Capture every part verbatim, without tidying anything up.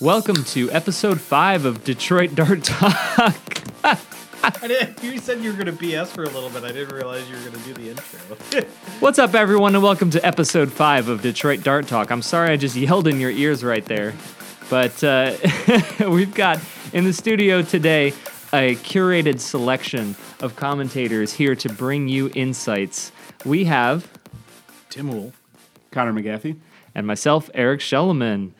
Welcome to episode five of Detroit Dart Talk. I didn't, you said you were going to B S for a little bit. I didn't realize you were going to do the intro. What's up, everyone, and welcome to episode five of Detroit Dart Talk. I'm sorry I just yelled in your ears right there. But uh, we've got in the studio today a curated selection of commentators here to bring you insights. We have Tim Wool, Connor McGaffey, and myself, Eric Schelleman.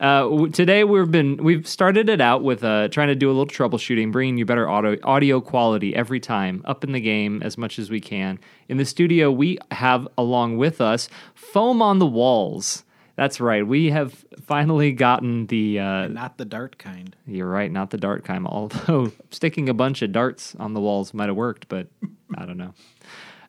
Uh, w- today we've been we've started it out with uh, trying to do a little troubleshooting, bringing you better audio audio quality every time, up in the game as much as we can. In the studio, we have along with us foam on the walls. That's right. We have finally gotten the uh, not the dart kind. You're right, not the dart kind. Although sticking a bunch of darts on the walls might have worked, but I don't know.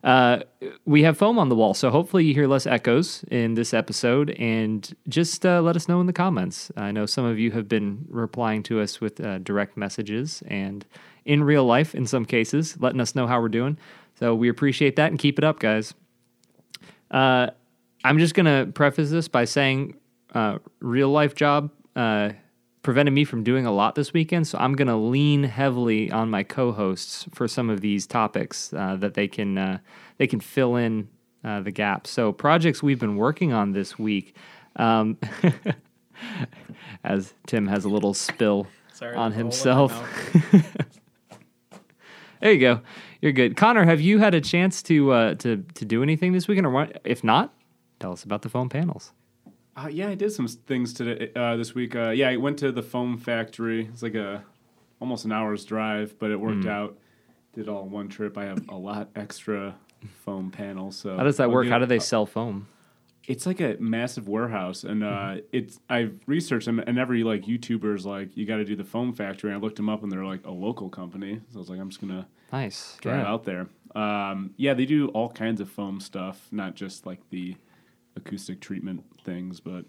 Uh, we have foam on the wall, so hopefully you hear less echoes in this episode, and just uh, let us know in the comments. I know some of you have been replying to us with uh, direct messages and in real life in some cases, letting us know how we're doing. So we appreciate that, and keep it up, guys. Uh, I'm just going to preface this by saying uh, real life job uh, prevented me from doing a lot this weekend, so I'm going to lean heavily on my co-hosts for some of these topics uh, that they can uh, they can fill in uh, the gaps. So projects we've been working on this week, um, as Tim has a little spill Sorry, on himself. There you go. You're good. Connor, have you had a chance to uh, to to do anything this weekend? Or what? If not, tell us about the foam panels. Uh, yeah, I did some things today uh, this week. Uh, yeah, I went to the Foam Factory. It's like a almost an hour's drive, but it worked mm. out. Did all in one trip. I have a lot extra foam panels. So how does that I'll work? How do they uh, sell foam? It's like a massive warehouse, and uh, mm-hmm. it's I've researched them, and every like YouTuber's like, you got to do the Foam Factory. And I looked them up, and they're like a local company. So I was like, I'm just gonna nice drive yeah. out there. Um, yeah, they do all kinds of foam stuff, not just like the acoustic treatment things, but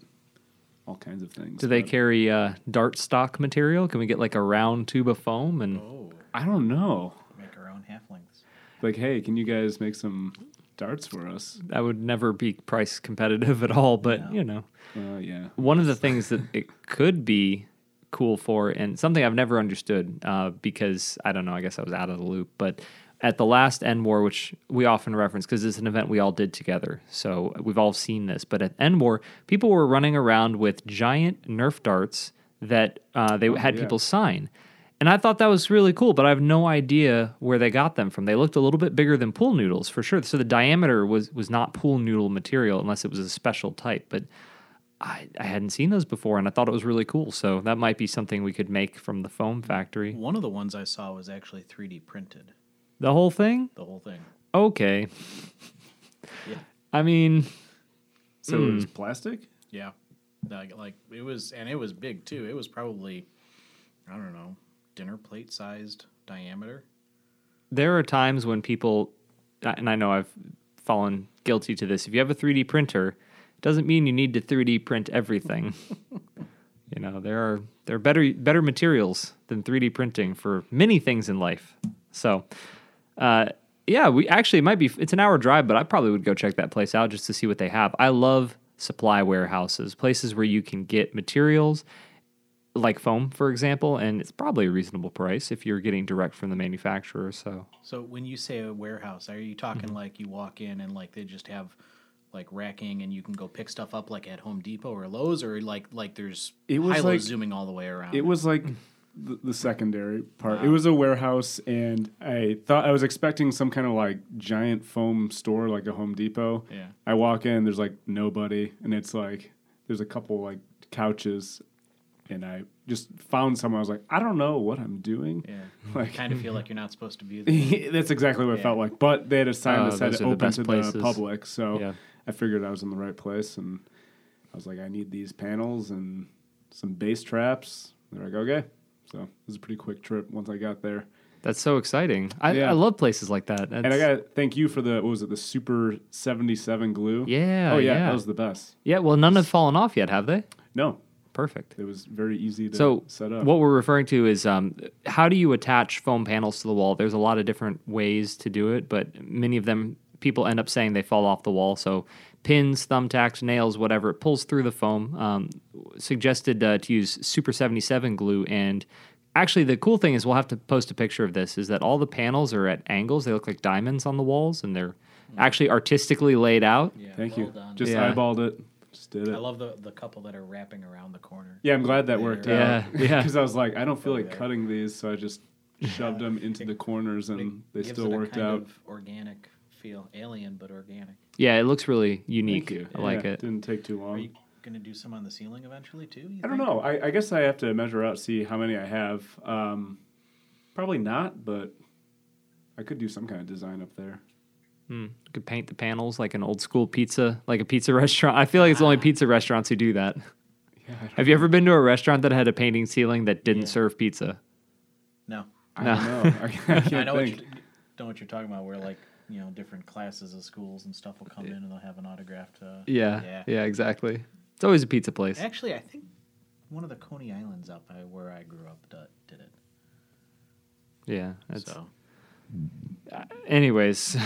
all kinds of things. Do they but carry uh, dart stock material? Can we get like a round tube of foam? And oh. I don't know. Make our own halflings. Like, hey, can you guys make some darts for us? That would never be price competitive at all, but no. you know. Uh, yeah. One of the things that it could be cool for, and something I've never understood uh, because, I don't know, I guess I was out of the loop, but at the last End War, which we often reference because it's an event we all did together, so we've all seen this, but at End War, people were running around with giant Nerf darts that uh, they oh, had yeah. people sign. And I thought that was really cool, but I have no idea where they got them from. They looked a little bit bigger than pool noodles, for sure. So the diameter was, was not pool noodle material unless it was a special type, but I, I hadn't seen those before, and I thought it was really cool, so that might be something we could make from the Foam Factory. One of the ones I saw was actually three D printed. The whole thing? The whole thing. Okay. Yeah. I mean, so mm. it was plastic? Yeah. Like, like it was, and it was big too. It was probably, I don't know, dinner plate sized diameter. There are times when people, and I know I've fallen guilty to this, if you have a three D printer, it doesn't mean you need to three D print everything. You know, there are there are better better materials than three D printing for many things in life. So Uh, yeah, we actually it might be, it's an hour drive, but I probably would go check that place out just to see what they have. I love supply warehouses, places where you can get materials like foam, for example, and it's probably a reasonable price if you're getting direct from the manufacturer. So, so when you say a warehouse, are you talking mm-hmm. like you walk in and like they just have like racking and you can go pick stuff up like at Home Depot or Lowe's, or like, like there's high-low like, zooming all the way around? It was like The, the secondary part. Wow. It was a warehouse, and I thought I was expecting some kind of like giant foam store, like a Home Depot. Yeah. I walk in, there's like nobody, and it's like there's a couple like couches, and I just found someone. I was like, I don't know what I'm doing. Yeah. Like, you kind of feel like you're not supposed to be there. That's exactly what yeah. it felt like. But they had a sign uh, that said it open to places. the public, so yeah. I figured I was in the right place, and I was like, I need these panels and some bass traps. They're like, okay. So it was a pretty quick trip once I got there. That's so exciting. I, yeah. I love places like that. That's... And I got to thank you for the, what was it, the Super seventy-seven glue? Yeah. Oh, yeah, yeah. That was the best. Yeah, well, none have fallen off yet, have they? No. Perfect. It was very easy to so set up. So what we're referring to is um, how do you attach foam panels to the wall? There's a lot of different ways to do it, but many of them people end up saying they fall off the wall. So pins, thumbtacks, nails, whatever, it pulls through the foam. Um, suggested uh, to use Super seventy-seven glue. And actually, the cool thing is we'll have to post a picture of this, is that all the panels are at angles. They look like diamonds on the walls, and they're actually artistically laid out. Yeah, Thank well you. Done. Just yeah. eyeballed it. Just did it. I love the, the couple that are wrapping around the corner. Yeah, I'm glad that worked yeah. out. Yeah, because I was like, I don't feel like cutting these, so I just shoved them into it, the corners, and they still worked out. Of organic feel, alien but organic. Yeah, it looks really unique. Yeah, I like it. Didn't take too long. Are you going to do some on the ceiling eventually too? I don't think? know. I, I guess I have to measure out, see how many I have. Um, probably not, but I could do some kind of design up there. Mm. You could paint the panels like an old school pizza, like a pizza restaurant. I feel like it's only pizza restaurants who do that. Yeah, have you ever been to a restaurant that had a painting ceiling that didn't yeah. serve pizza? No. I no. don't know. I, I, I know, what you, know what you're talking about, where like, you know, different classes of schools and stuff will come yeah. in and they'll have an autographed. Uh, yeah, yeah, yeah, exactly. It's always a pizza place. Actually, I think one of the Coney Islands up by where I grew up did it. Yeah, that's... So. Uh, anyways,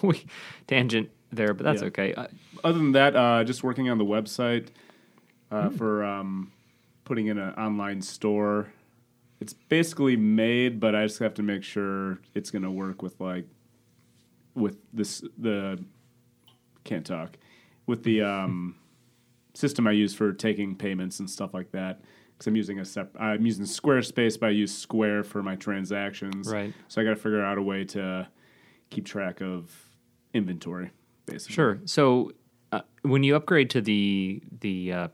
we tangent there, but that's yeah. okay. Uh, Other than that, uh, just working on the website uh, mm. for um, putting in an online store. It's basically made, but I just have to make sure it's going to work with like with this the can't talk with the um, system I use for taking payments and stuff like that. Because I'm using a sep- I'm using Squarespace, but I use Square for my transactions. Right. So I got to figure out a way to keep track of inventory, basically. Sure. So uh, when you upgrade to the the uh,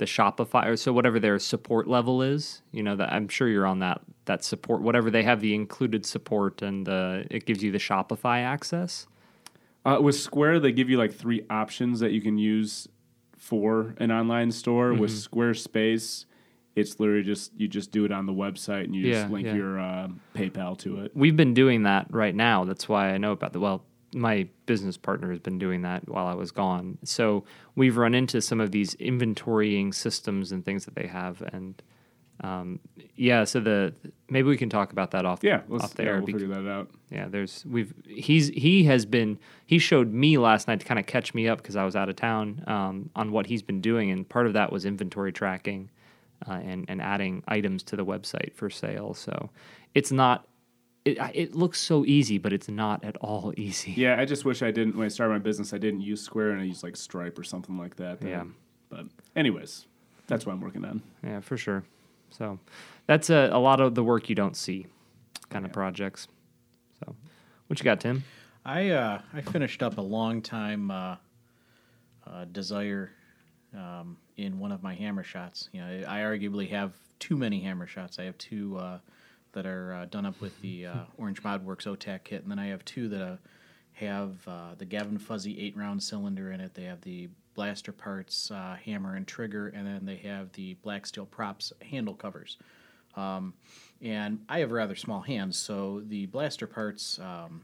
the Shopify, or so whatever their support level is, you know, that I'm sure you're on that that support. Whatever they have, the included support, and uh, it gives you the Shopify access. Uh, with Square, they give you like three options that you can use for an online store. Mm-hmm. With Squarespace, it's literally just, you just do it on the website and you yeah, just link yeah. your uh, PayPal to it. We've been doing that right now. That's why I know about the, well, my business partner has been doing that while I was gone. So we've run into some of these inventorying systems and things that they have. And um, yeah, so the, maybe we can talk about that off, yeah, let's, off the yeah, air. We'll because, figure that out. Yeah, there's, we've, he's, he has been, he showed me last night to kind of catch me up because I was out of town um, on what he's been doing. And part of that was inventory tracking. Uh, and, and adding items to the website for sale. So it's not, it, it looks so easy, but it's not at all easy. Yeah, I just wish I didn't, when I started my business, I didn't use Square and I used like Stripe or something like that. Then. Yeah. But anyways, that's what I'm working on. Yeah, for sure. So that's a, a lot of the work you don't see kind yeah. of projects. So what you got, Tim? I uh, I finished up a long time uh, uh, desire Um, in one of my hammer shots. You know, I arguably have too many hammer shots. I have two uh, that are uh, done up with the uh, Orange Mod Works O T A C kit, and then I have two that uh, have uh, the Gavin Fuzzy eight-round cylinder in it. They have the Blaster Parts uh, hammer and trigger, and then they have the Black Steel Props handle covers. Um, and I have rather small hands, so the Blaster Parts um,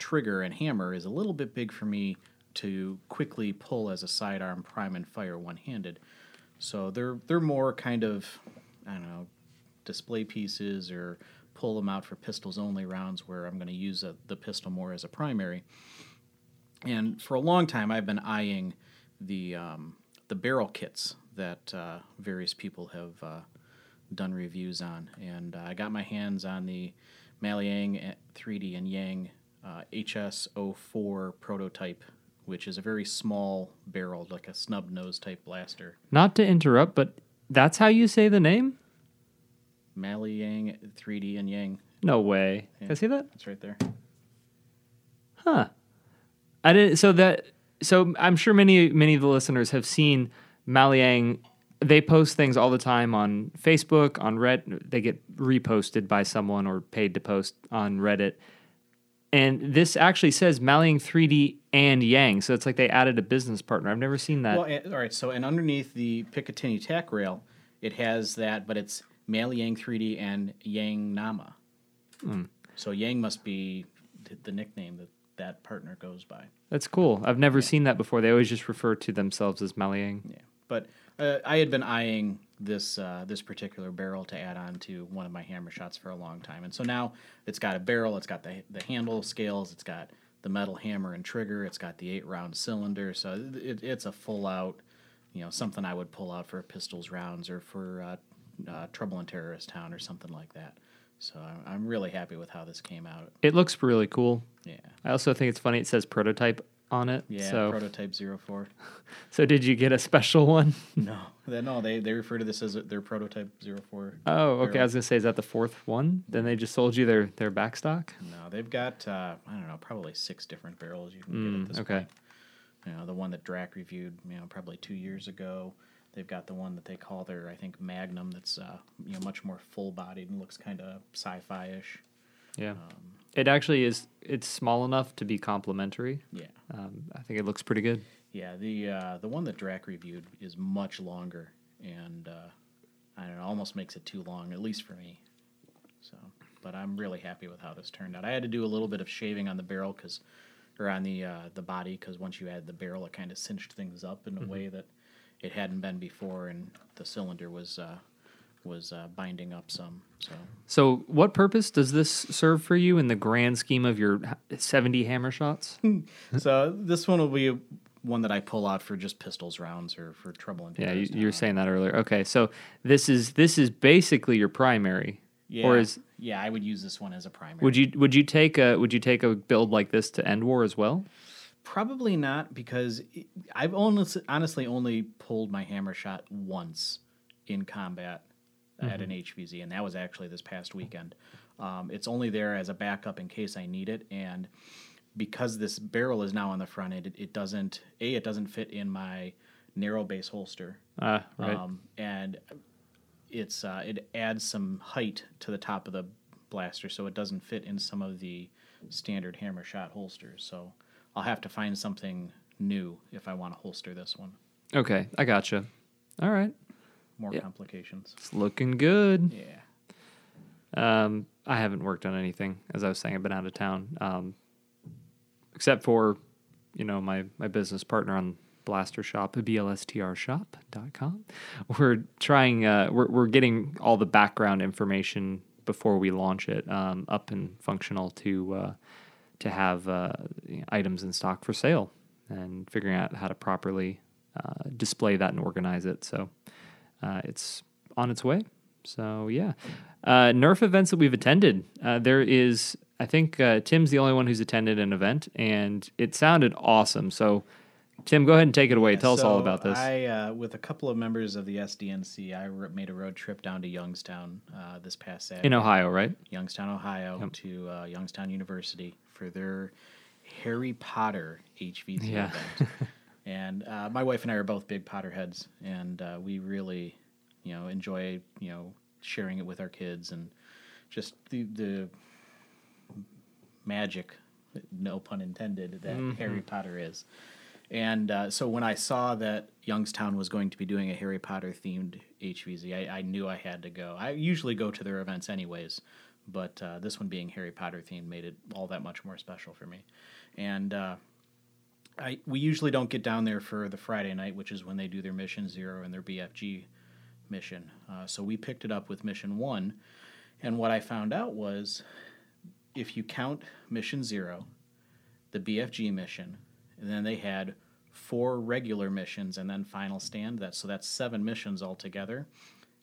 trigger and hammer is a little bit big for me to quickly pull as a sidearm, prime and fire one-handed. So they're they're more kind of, I don't know, display pieces, or pull them out for pistols only rounds where I'm going to use a, the pistol more as a primary. And for a long time, I've been eyeing the um, the barrel kits that uh, various people have uh, done reviews on. And uh, I got my hands on the Maliang three D and Yang uh, H S oh four prototype, which is a very small barrel, like a snub-nose type blaster. Not to interrupt, but that's how you say the name? Maliang three D and Yang. No way. Yeah. Can I see that? It's right there. Huh. I didn't. So that. So I'm sure many many of the listeners have seen Maliang. They post things all the time on Facebook, on Reddit. They get reposted by someone or paid to post on Reddit. And this actually says Maliang three D and Yang, so it's like they added a business partner. I've never seen that. Well, and, all right, so and underneath the Picatinny tack rail, it has that, but it's Maliang three D and Yang Nama. Mm. So Yang must be th- the nickname that that partner goes by. That's cool. I've never yeah. seen that before. They always just refer to themselves as Maliang. Yeah, but uh, I had been eyeing this uh, this particular barrel to add on to one of my hammer shots for a long time. And so now it's got a barrel, it's got the the handle scales, it's got the metal hammer and trigger. It's got the eight-round cylinder, so it, it's a full-out, you know, something I would pull out for pistols rounds or for uh, uh, Trouble in Terrorist Town or something like that. So I'm really happy with how this came out. It looks really cool. Yeah. I also think it's funny it says prototype on it. Yeah, so. Prototype oh four. So did you get a special one? No. No, they, they refer to this as their prototype oh four. Oh, okay. Their, I was going to say, is that the fourth one? Then they just sold you their, their back stock? No, they've got, uh, I don't know, probably six different barrels you can mm, get at this okay. point. You know, the one that Drac reviewed, you know, probably two years ago. They've got the one that they call their, I think, Magnum that's, uh, you know, much more full-bodied and looks kind of sci-fi-ish. Yeah. Um, it actually is, it's small enough to be complimentary. Yeah. Um, I think it looks pretty good. Yeah, the uh, the one that Drac reviewed is much longer, and uh, I don't know, almost makes it too long, at least for me. So, but I'm really happy with how this turned out. I had to do a little bit of shaving on the barrel, cause, or on the, uh, the body, because once you add the barrel, it kind of cinched things up in a mm-hmm. way that it hadn't been before, and the cylinder was uh, was uh, binding up some. So. so what purpose does this serve for you in the grand scheme of your seventy hammer shots? So this one will be one that I pull out for just pistols rounds or for Trouble in Terrorist Town. Yeah, you, you were saying that earlier. Okay, so this is this is basically your primary. Yeah, or is, yeah, I would use this one as a primary. Would you would you take a would you take a build like this to End War as well? Probably not, because I've only, honestly only pulled my hammer shot once in combat mm-hmm. at an H V Z, and that was actually this past weekend. Um, it's only there as a backup in case I need it, and because this barrel is now on the front end, it, it doesn't a it doesn't fit in my narrow base holster, uh, right. um, and it's uh, it adds some height to the top of the blaster, so it doesn't fit in some of the standard hammer shot holsters. So I'll have to find something new if I want to holster this one. Okay, I gotcha. All right. More yeah. complications. It's looking good. Yeah. Um, I haven't worked on anything. As I was saying, I've been out of town, um, except for, you know, my, my business partner on Blaster Shop, B L S T R shop dot com. We're trying, uh, we're we're getting all the background information before we launch it um, up and functional to... Uh, to have uh, items in stock for sale and figuring out how to properly uh, display that and organize it. So uh, it's on its way. So yeah. Uh, Nerf events that we've attended. Uh, there is, I think uh, Tim's the only one who's attended an event, and it sounded awesome. So Tim, go ahead and take it away. Yeah, Tell so us all about this. I, uh, with a couple of members of the S D N C, I made a road trip down to Youngstown uh, this past Saturday. In Ohio, right? Youngstown, Ohio, yep. to uh, Youngstown University for their Harry Potter H V Z yeah. event. And uh, my wife and I are both big Potterheads, and uh, we really, you know, enjoy, you know, sharing it with our kids and just the the magic, no pun intended, that mm-hmm. Harry Potter is. And uh, so when I saw that Youngstown was going to be doing a Harry Potter-themed H V Z, I, I knew I had to go. I usually go to their events anyways, but uh, this one being Harry Potter-themed made it all that much more special for me. And uh, I we usually don't get down there for the Friday night, which is when they do their Mission Zero and their B F G mission. Uh, so we picked it up with Mission One, and what I found out was if you count Mission Zero, the B F G mission, and then they had four regular missions and then Final Stand. That, so that's seven missions altogether,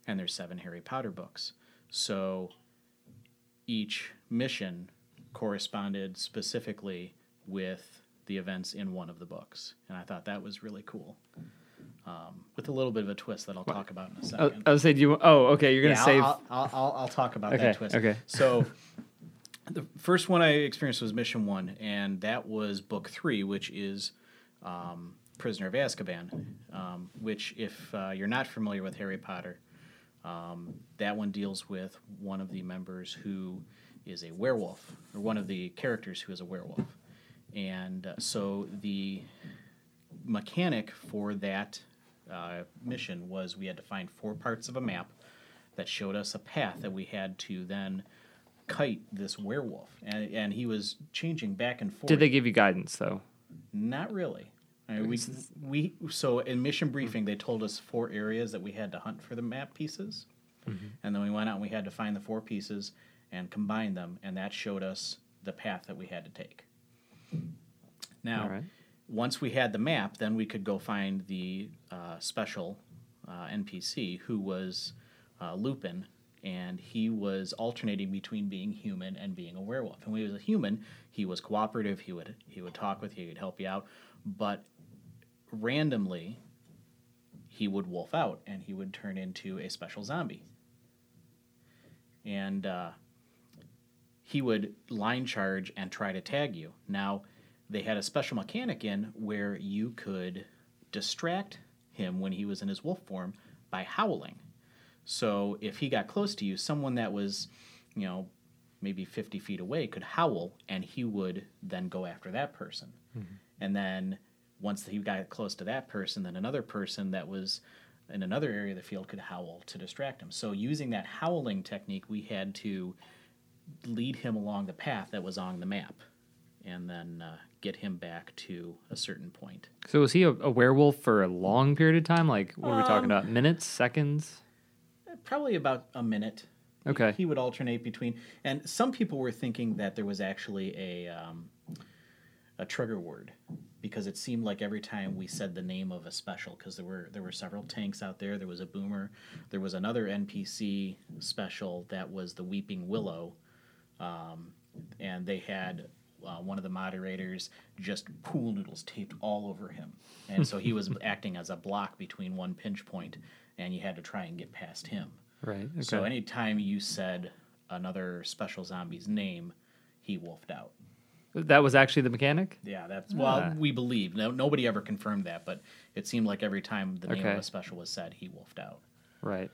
and there's seven Harry Potter books. So each mission corresponded specifically with the events in one of the books, and I thought that was really cool. Um, with a little bit of a twist that I'll what? talk about in a second. I was saying, you, oh, okay, you're going to yeah, save... I'll, I'll, I'll, I'll talk about okay, that twist. Okay. So... The first one I experienced was Mission One, and that was Book Three, which is um, Prisoner of Azkaban, um, which, if uh, you're not familiar with Harry Potter, um, that one deals with one of the members who is a werewolf, or one of the characters who is a werewolf. And uh, so the mechanic for that uh, mission was we had to find four parts of a map that showed us a path that we had to then... kite this werewolf, and and he was changing back and forth. Did they give you guidance though? Not really. I mean, we we so in mission briefing they told us four areas that we had to hunt for the map pieces, mm-hmm. and then we went out and we had to find the four pieces and combine them, and that showed us the path that we had to take. Now, right. once we had the map, then we could go find the uh, special uh, N P C who was uh, Lupin, and he was alternating between being human and being a werewolf. And when he was a human, he was cooperative. He would he would talk with you. He would help you out. But randomly, he would wolf out, and he would turn into a special zombie. And uh, he would line charge and try to tag you. Now, they had a special mechanic in where you could distract him when he was in his wolf form by howling. So if he got close to you, someone that was, you know, maybe fifty feet away could howl, and he would then go after that person. Mm-hmm. And then once he got close to that person, then another person that was in another area of the field could howl to distract him. So using that howling technique, we had to lead him along the path that was on the map and then uh, get him back to a certain point. So was he a, a werewolf for a long period of time? Like, what um, are we talking about? Minutes? Seconds? Probably about a minute. Okay. He, he would alternate between... And some people were thinking that there was actually a um, a trigger word, because it seemed like every time we said the name of a special, because there were there were several tanks out there. There was a boomer. There was another N P C special that was the Weeping Willow, um, and they had... Uh, one of the moderators just pool noodles taped all over him. And so he was acting as a block between one pinch point, and you had to try and get past him. Right. Okay. So anytime you said another special zombie's name, he wolfed out. That was actually the mechanic? Yeah, that's well, ah. we believe. No, nobody ever confirmed that, but it seemed like every time the name okay. of a special was said, he wolfed out. Right.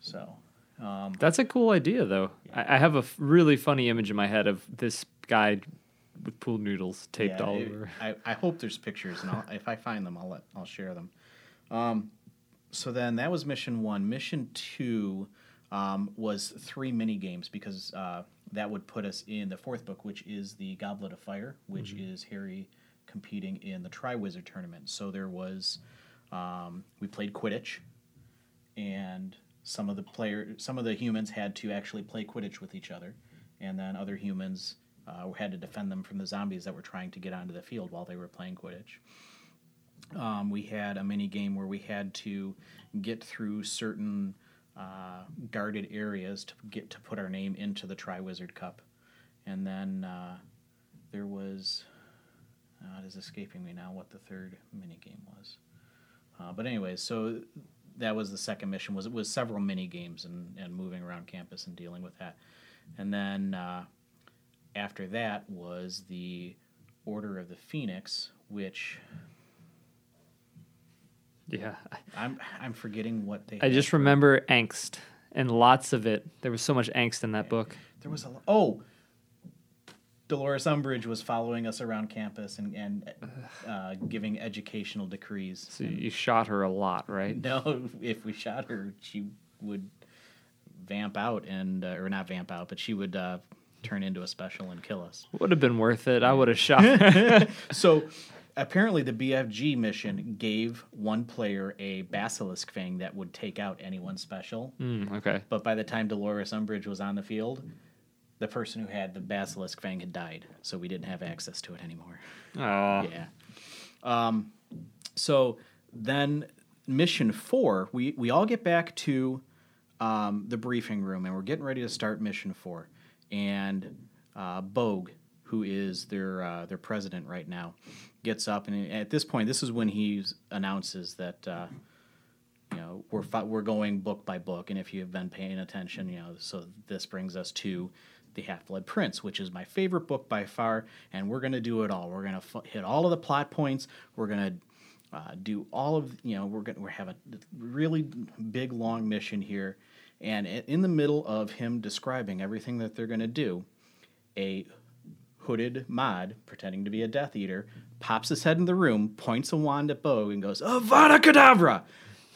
So... Um, that's a cool idea, though. Yeah. I, I have a f- really funny image in my head of this guy... with pool noodles taped yeah, all it, over. I, I hope there's pictures, and I'll, if I find them, I'll let, I'll share them. Um, so then that was mission one. Mission two um, was three mini games, because uh, that would put us in the fourth book, which is the Goblet of Fire, which mm-hmm. is Harry competing in the Triwizard Tournament. So there was um, we played Quidditch, and some of the player, some of the humans had to actually play Quidditch with each other, and then other humans. Uh, we had to defend them from the zombies that were trying to get onto the field while they were playing Quidditch. Um, we had a mini game where we had to get through certain uh, guarded areas to get to put our name into the Triwizard Cup. And then uh, there was... Uh, it is escaping me now what the third mini game was. Uh, but anyways, so that was the second mission. Was It was several mini games and, and moving around campus and dealing with that. And then... Uh, After that was the Order of the Phoenix, which yeah, I'm I'm forgetting what they. I had. Just remember angst and lots of it. There was so much angst in that book. There was a lo- oh, Dolores Umbridge was following us around campus and and uh, giving educational decrees. So and, you shot her a lot, right? No, if we shot her, she would vamp out and uh, or not vamp out, but she would. Uh, turn into a special and kill us. Would have been worth it. I would have shot. So apparently the B F G mission gave one player a Basilisk Fang that would take out anyone special. Mm, okay. But by the time Dolores Umbridge was on the field, the person who had the Basilisk Fang had died, so we didn't have access to it anymore. Aww. Yeah. Um, so then mission four, we, we all get back to um, the briefing room, and we're getting ready to start mission four. And uh, Bogue, who is their uh, their president right now, gets up, and at this point, this is when he announces that uh, you know we're fi- we're going book by book, and if you've been paying attention, you know, so this brings us to The Half-Blood Prince, which is my favorite book by far, and we're gonna do it all. We're gonna f- hit all of the plot points. We're gonna uh, do all of you know we're gonna we have a really big long mission here. And in the middle of him describing everything that they're going to do, a hooded mod, pretending to be a Death Eater, pops his head in the room, points a wand at Bogue, and goes, Avada Kedavra!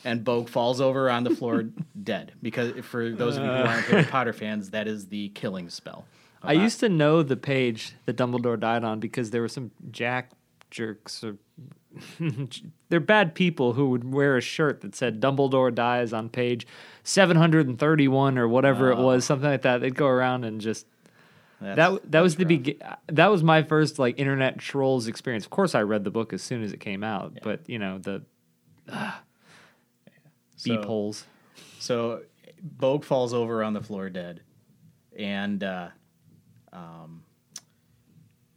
And Bogue falls over on the floor dead. Because for those of you who aren't Harry Potter fans, that is the killing spell. Avada. I used to know the page that Dumbledore died on because there were some jack jerks or... They're bad people who would wear a shirt that said Dumbledore dies on page seven hundred thirty-one or whatever uh, it was, something like that. They'd go around and just That's, that that was the be- that was my first like internet trolls experience. Of course, I read the book as soon as it came out, yeah. but you know the uh, yeah. beep holes. So, so Bogue falls over on the floor dead, and uh, um,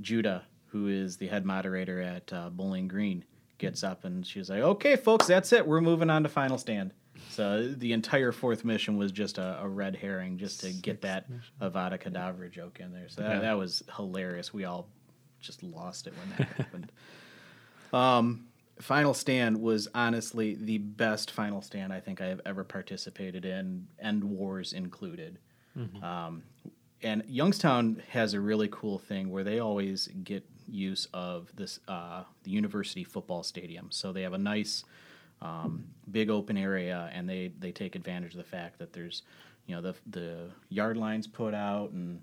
Judah, who is the head moderator at uh, Bowling Green, gets up and she's like, "Okay, folks, that's it. We're moving on to Final Stand." So the entire fourth mission was just a, a red herring just to Sixth get that mission. Avada Kedavra joke in there. So that, yeah. that was hilarious. We all just lost it when that happened. Um, Final Stand was honestly the best Final Stand I think I have ever participated in, End Wars included. Mm-hmm. Um, and Youngstown has a really cool thing where they always get use of this uh, the university football stadium. So they have a nice... Um, big open area, and they, they take advantage of the fact that there's, you know, the the yard lines put out and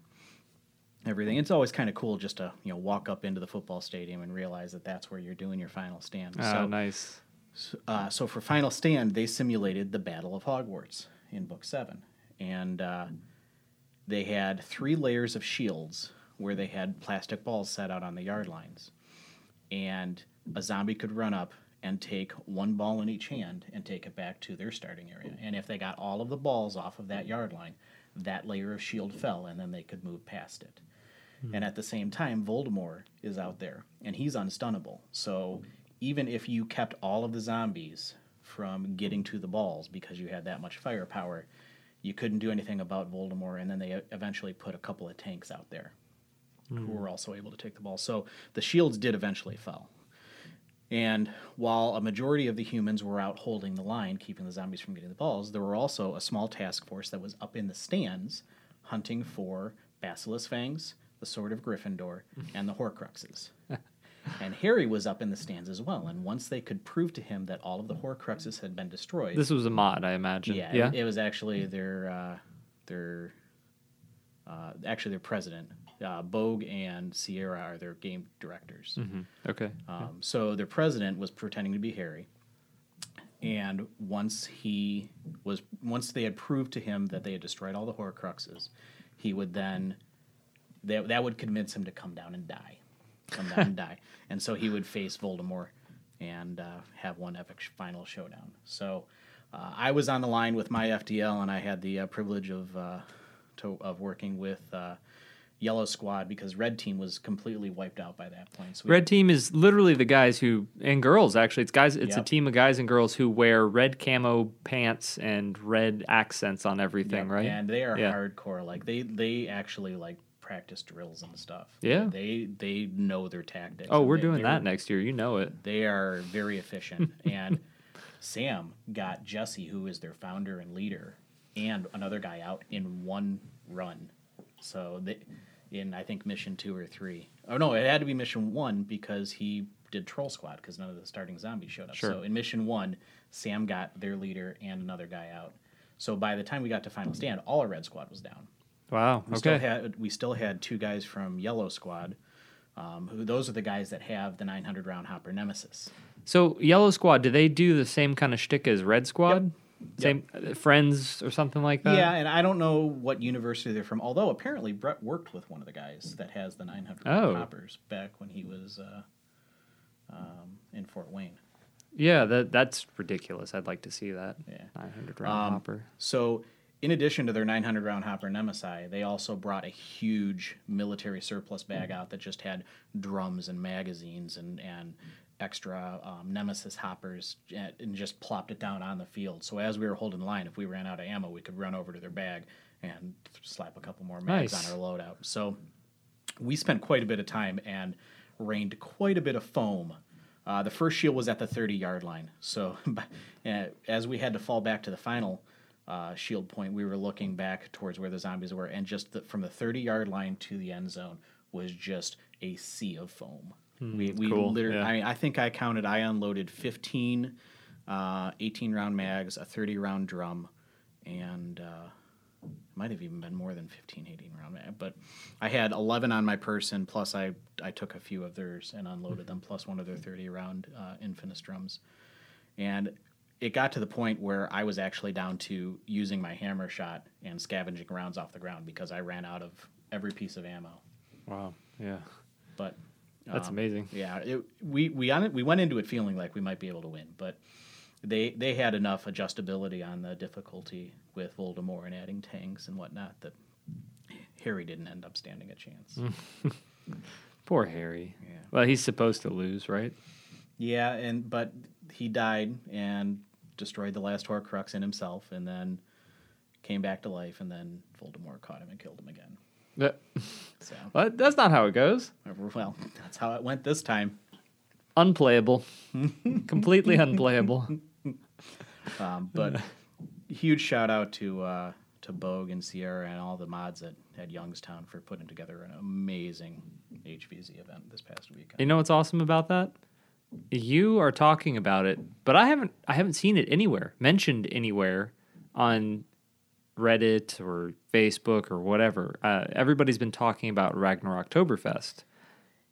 everything. It's always kind of cool just to, you know, walk up into the football stadium and realize that that's where you're doing your final stand. Oh, so, nice. So, uh, so for Final Stand, they simulated the Battle of Hogwarts in Book seven. And uh, they had three layers of shields where they had plastic balls set out on the yard lines. And a zombie could run up and take one ball in each hand and take it back to their starting area. And if they got all of the balls off of that yard line, that layer of shield fell, and then they could move past it. Mm-hmm. And at the same time, Voldemort is out there, and he's unstunnable. So even if you kept all of the zombies from getting to the balls because you had that much firepower, you couldn't do anything about Voldemort, and then they eventually put a couple of tanks out there mm-hmm. who were also able to take the ball. So the shields did eventually fall. And while a majority of the humans were out holding the line, keeping the zombies from getting the balls, there were also a small task force that was up in the stands hunting for Basilisk Fangs, the Sword of Gryffindor, and the Horcruxes. And Harry was up in the stands as well, and once they could prove to him that all of the Horcruxes had been destroyed... This was a mod, I imagine. Yeah, yeah? It, it was actually their... Uh, their uh, actually their president... Uh, Bogue and Sierra are their game directors. Mm-hmm. Okay. Um, yeah. So their president was pretending to be Harry, and once he was, once they had proved to him that they had destroyed all the Horcruxes, he would then that that would convince him to come down and die, come down and die, and so he would face Voldemort and uh, have one epic sh- final showdown. So uh, I was on the line with my F D L, and I had the uh, privilege of uh, to, of working with. Uh, Yellow Squad, because Red Team was completely wiped out by that point. So we Red Team is literally the guys who, and girls actually, it's guys. It's yep. a team of guys and girls who wear red camo pants and red accents on everything, yep. right? And they are yeah. hardcore. Like they, they actually like practice drills and stuff. Yeah, like they they know their tactics. Oh, we're they, doing that next year. You know it. They are very efficient. And Sam got Jesse, who is their founder and leader, and another guy out in one run. So they, in, I think, mission two or three. Oh, no, it had to be mission one because he did Troll Squad because none of the starting zombies showed up. Sure. So in mission one, Sam got their leader and another guy out. So by the time we got to Final Stand, all our Red Squad was down. Wow, we okay. Still had, we still had two guys from Yellow Squad. Um, who those are the guys that have the nine hundred round hopper Nemesis. So Yellow Squad, do they do the same kind of shtick as Red Squad? Yep. Same yep. friends or something like that? Yeah, and I don't know what university they're from, although apparently Brett worked with one of the guys that has the nine hundred oh. hoppers back when he was uh, um, in Fort Wayne. Yeah, that that's ridiculous. I'd like to see that yeah. nine hundred round um, hopper. So in addition to their nine hundred round hopper Nemesis, they also brought a huge military surplus bag mm-hmm. out that just had drums and magazines and... and extra um, Nemesis hoppers and just plopped it down on the field. So as we were holding line, if we ran out of ammo, we could run over to their bag and slap a couple more mags nice. On our loadout. So we spent quite a bit of time and rained quite a bit of foam. Uh, the first shield was at the thirty-yard line. So as we had to fall back to the final uh, shield point, we were looking back towards where the zombies were, and just the, from the thirty-yard line to the end zone was just a sea of foam. We we cool. literally, yeah. I mean, I think I counted, I unloaded fifteen uh, eighteen round mags, a thirty round drum, and uh, it might have even been more than fifteen, eighteen round mag. But I had eleven on my person, plus I, I took a few of theirs and unloaded them, plus one of their thirty round uh, Infinite drums. And it got to the point where I was actually down to using my hammer shot and scavenging rounds off the ground because I ran out of every piece of ammo. Wow. Yeah. But um, that's amazing. Yeah. It, we we on it, we went into it feeling like we might be able to win, but they they had enough adjustability on the difficulty with Voldemort and adding tanks and whatnot that Harry didn't end up standing a chance. Poor Harry. Yeah. Well, he's supposed to lose, right? Yeah, and but he died and destroyed the last Horcrux in himself, and then came back to life, and then Voldemort caught him and killed him again. Yeah. So, well, that's not how it goes. Well, that's how it went this time. Unplayable. Completely unplayable. Um, but huge shout out to uh, to Bogue and Sierra and all the mods at, at Youngstown for putting together an amazing H V Z event this past weekend. You know what's awesome about that? You are talking about it, but I haven't I haven't seen it anywhere, mentioned anywhere on Reddit or Facebook or whatever. Uh, everybody's been talking about Ragnarok Oktoberfest.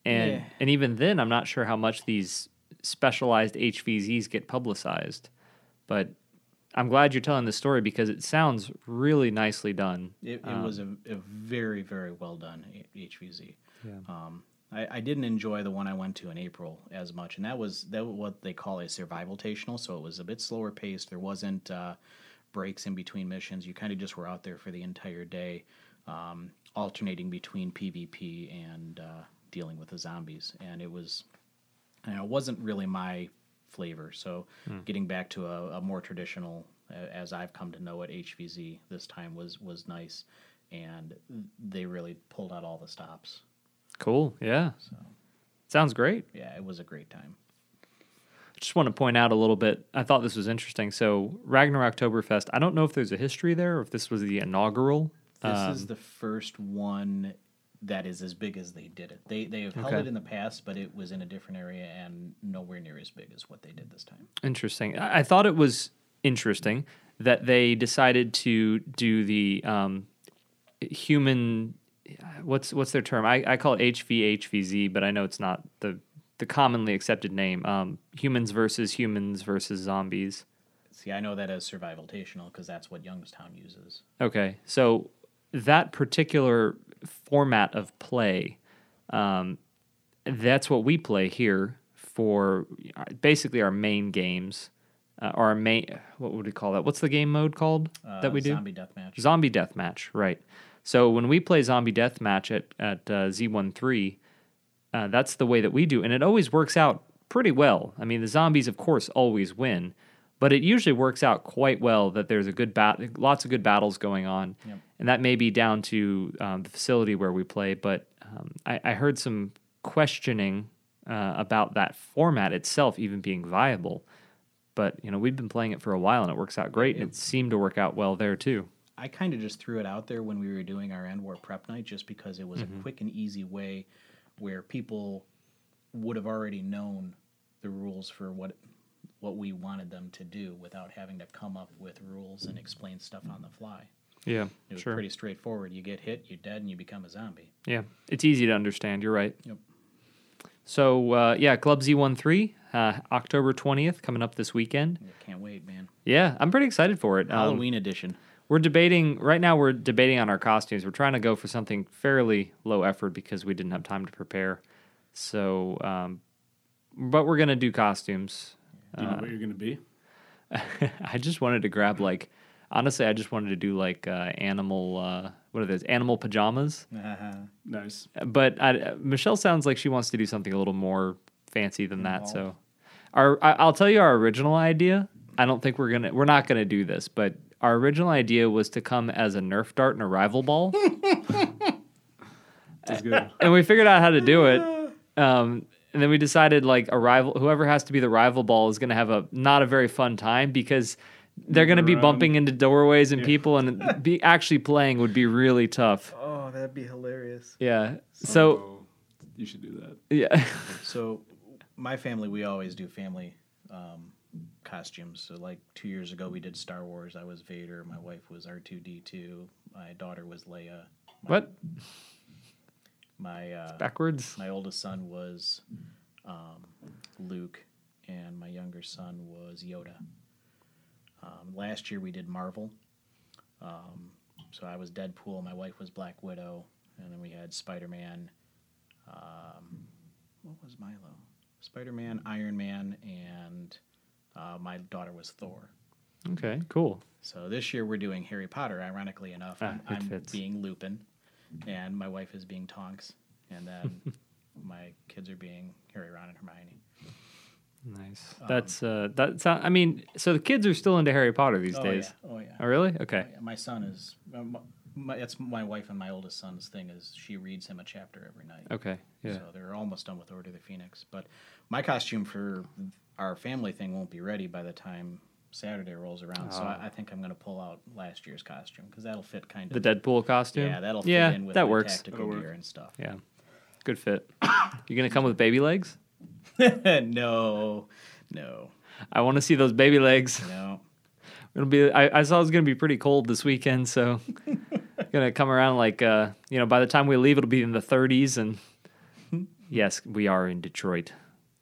And yeah. and even then, I'm not sure how much these specialized H V Zs get publicized. But I'm glad you're telling this story because it sounds really nicely done. It, it um, was a, a very, very well done H V Z. Yeah. Um, I, I didn't enjoy the one I went to in April as much, and that was that was what they call a survival-tational, so it was a bit slower paced. There wasn't uh, breaks in between missions. You kind of just were out there for the entire day, um, alternating between PvP and uh, dealing with the zombies. And it was, you know, it wasn't really my flavor, so mm. getting back to a, a more traditional, as I've come to know it, H V Z this time was was nice, and they really pulled out all the stops. Cool, yeah. So, sounds great. Yeah, it was a great time. I just want to point out a little bit, I thought this was interesting. So Ragnarok Oktoberfest, I don't know if there's a history there or if this was the inaugural. This um, is the first one that is as big as they did it. They they have held okay. it in the past, but it was in a different area and nowhere near as big as what they did this time. Interesting. I, I thought it was interesting that they decided to do the um, human... What's what's their term? I, I call it H V H V Z, but I know it's not the, the commonly accepted name. Um, humans versus humans versus zombies. See, I know that as survival-tational because that's what Youngstown uses. Okay, so that particular format of play, um, that's what we play here for basically our main games. Uh, our main, what would we call that? What's the game mode called uh, that we do? Zombie Deathmatch. Zombie Deathmatch, right. So when we play Zombie Deathmatch at, at uh, Z thirteen, uh, that's the way that we do, and it always works out pretty well. I mean, the zombies, of course, always win, but it usually works out quite well that there's a good bat- lots of good battles going on, yep. and that may be down to um, the facility where we play, but um, I-, I heard some questioning uh, about that format itself even being viable, but you know we've been playing it for a while, and it works out great, and it seemed to work out well there, too. I kind of just threw it out there when we were doing our End War prep night just because it was mm-hmm. a quick and easy way where people would have already known the rules for what what we wanted them to do without having to come up with rules and explain stuff on the fly. Yeah, It was sure. pretty straightforward. You get hit, you're dead, and you become a zombie. Yeah, it's easy to understand. You're right. Yep. So, uh, yeah, Club Z thirteen, uh, October twentieth, coming up this weekend. I can't wait, man. Yeah, I'm pretty excited for it. Halloween um, edition. We're debating, right now we're debating on our costumes. We're trying to go for something fairly low effort because we didn't have time to prepare. So, um, but we're going to do costumes. Do you know uh, what you're going to be? I just wanted to grab like, honestly, I just wanted to do like uh, animal, uh, what are those, animal pajamas. Uh-huh. Nice. But I, Michelle sounds like she wants to do something a little more fancy than that. Oh. So our, I, I'll tell you our original idea. I don't think we're going to, we're not going to do this, but. Our original idea was to come as a Nerf dart and a rival ball. That's good. And we figured out how to do it. Um, and then we decided like a rival, whoever has to be the rival ball is going to have a not a very fun time because they're going to be bumping into doorways and yeah. people and be actually playing would be really tough. Oh, that'd be hilarious. Yeah. So oh, you should do that. Yeah. So my family, we always do family um costumes. So like two years ago we did Star Wars. I was Vader, my wife was R two D two, my daughter was Leia. My, what? My uh it's backwards. My oldest son was um Luke and my younger son was Yoda. Um last year we did Marvel. Um so I was Deadpool, my wife was Black Widow, And then we had Spider-Man. Um, what was Milo? Spider-Man, Iron Man, and uh, my daughter was Thor. Okay, cool. So this year we're doing Harry Potter, ironically enough. Ah, I'm, I'm being Lupin, and my wife is being Tonks, and then my kids are being Harry, Ron, and Hermione. Nice. Um, that's uh, that's. I mean, so the kids are still into Harry Potter these oh days. Yeah, oh yeah. Oh really? Okay. Oh, yeah. My son is. Um, my, that's my wife and my oldest son's thing is she reads him a chapter every night. Okay. Yeah. So they're almost done with Order of the Phoenix, but my costume for our family thing won't be ready by the time Saturday rolls around. Oh. So I, I think I'm going to pull out last year's costume because that'll fit kind of the Deadpool costume. Yeah, that'll fit yeah, in with that the tactical gear and stuff. Yeah. Good fit. You're going to come with baby legs? no, no. I want to see those baby legs. No, it'll be. I, I saw it's going to be pretty cold this weekend, so going to come around like uh, you know. By the time we leave, it'll be in the thirties, and yes, we are in Detroit.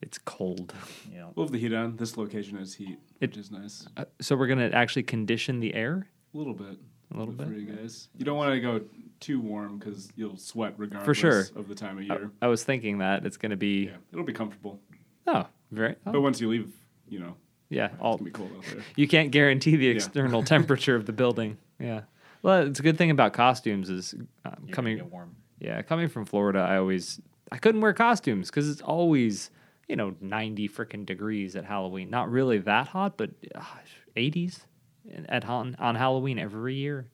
It's cold. Yeah, we'll have the heat on. This location has heat, it, which is nice. Uh, so we're going to actually condition the air a little bit. A little bit for you guys. You don't want to go too warm because you'll sweat regardless for sure. of the time of year. I, I was thinking that it's going to be. Yeah, it'll be comfortable. Oh, very. Oh. But once you leave, you know. Yeah, it's all, gonna be cold out there. You can't guarantee the external yeah. temperature of the building. Yeah. Well, it's a good thing about costumes is um, you coming get warm. Yeah, coming from Florida, I always I couldn't wear costumes because it's always you know ninety freaking degrees at Halloween. Not really that hot, but uh, eighties. At on, on Halloween every year.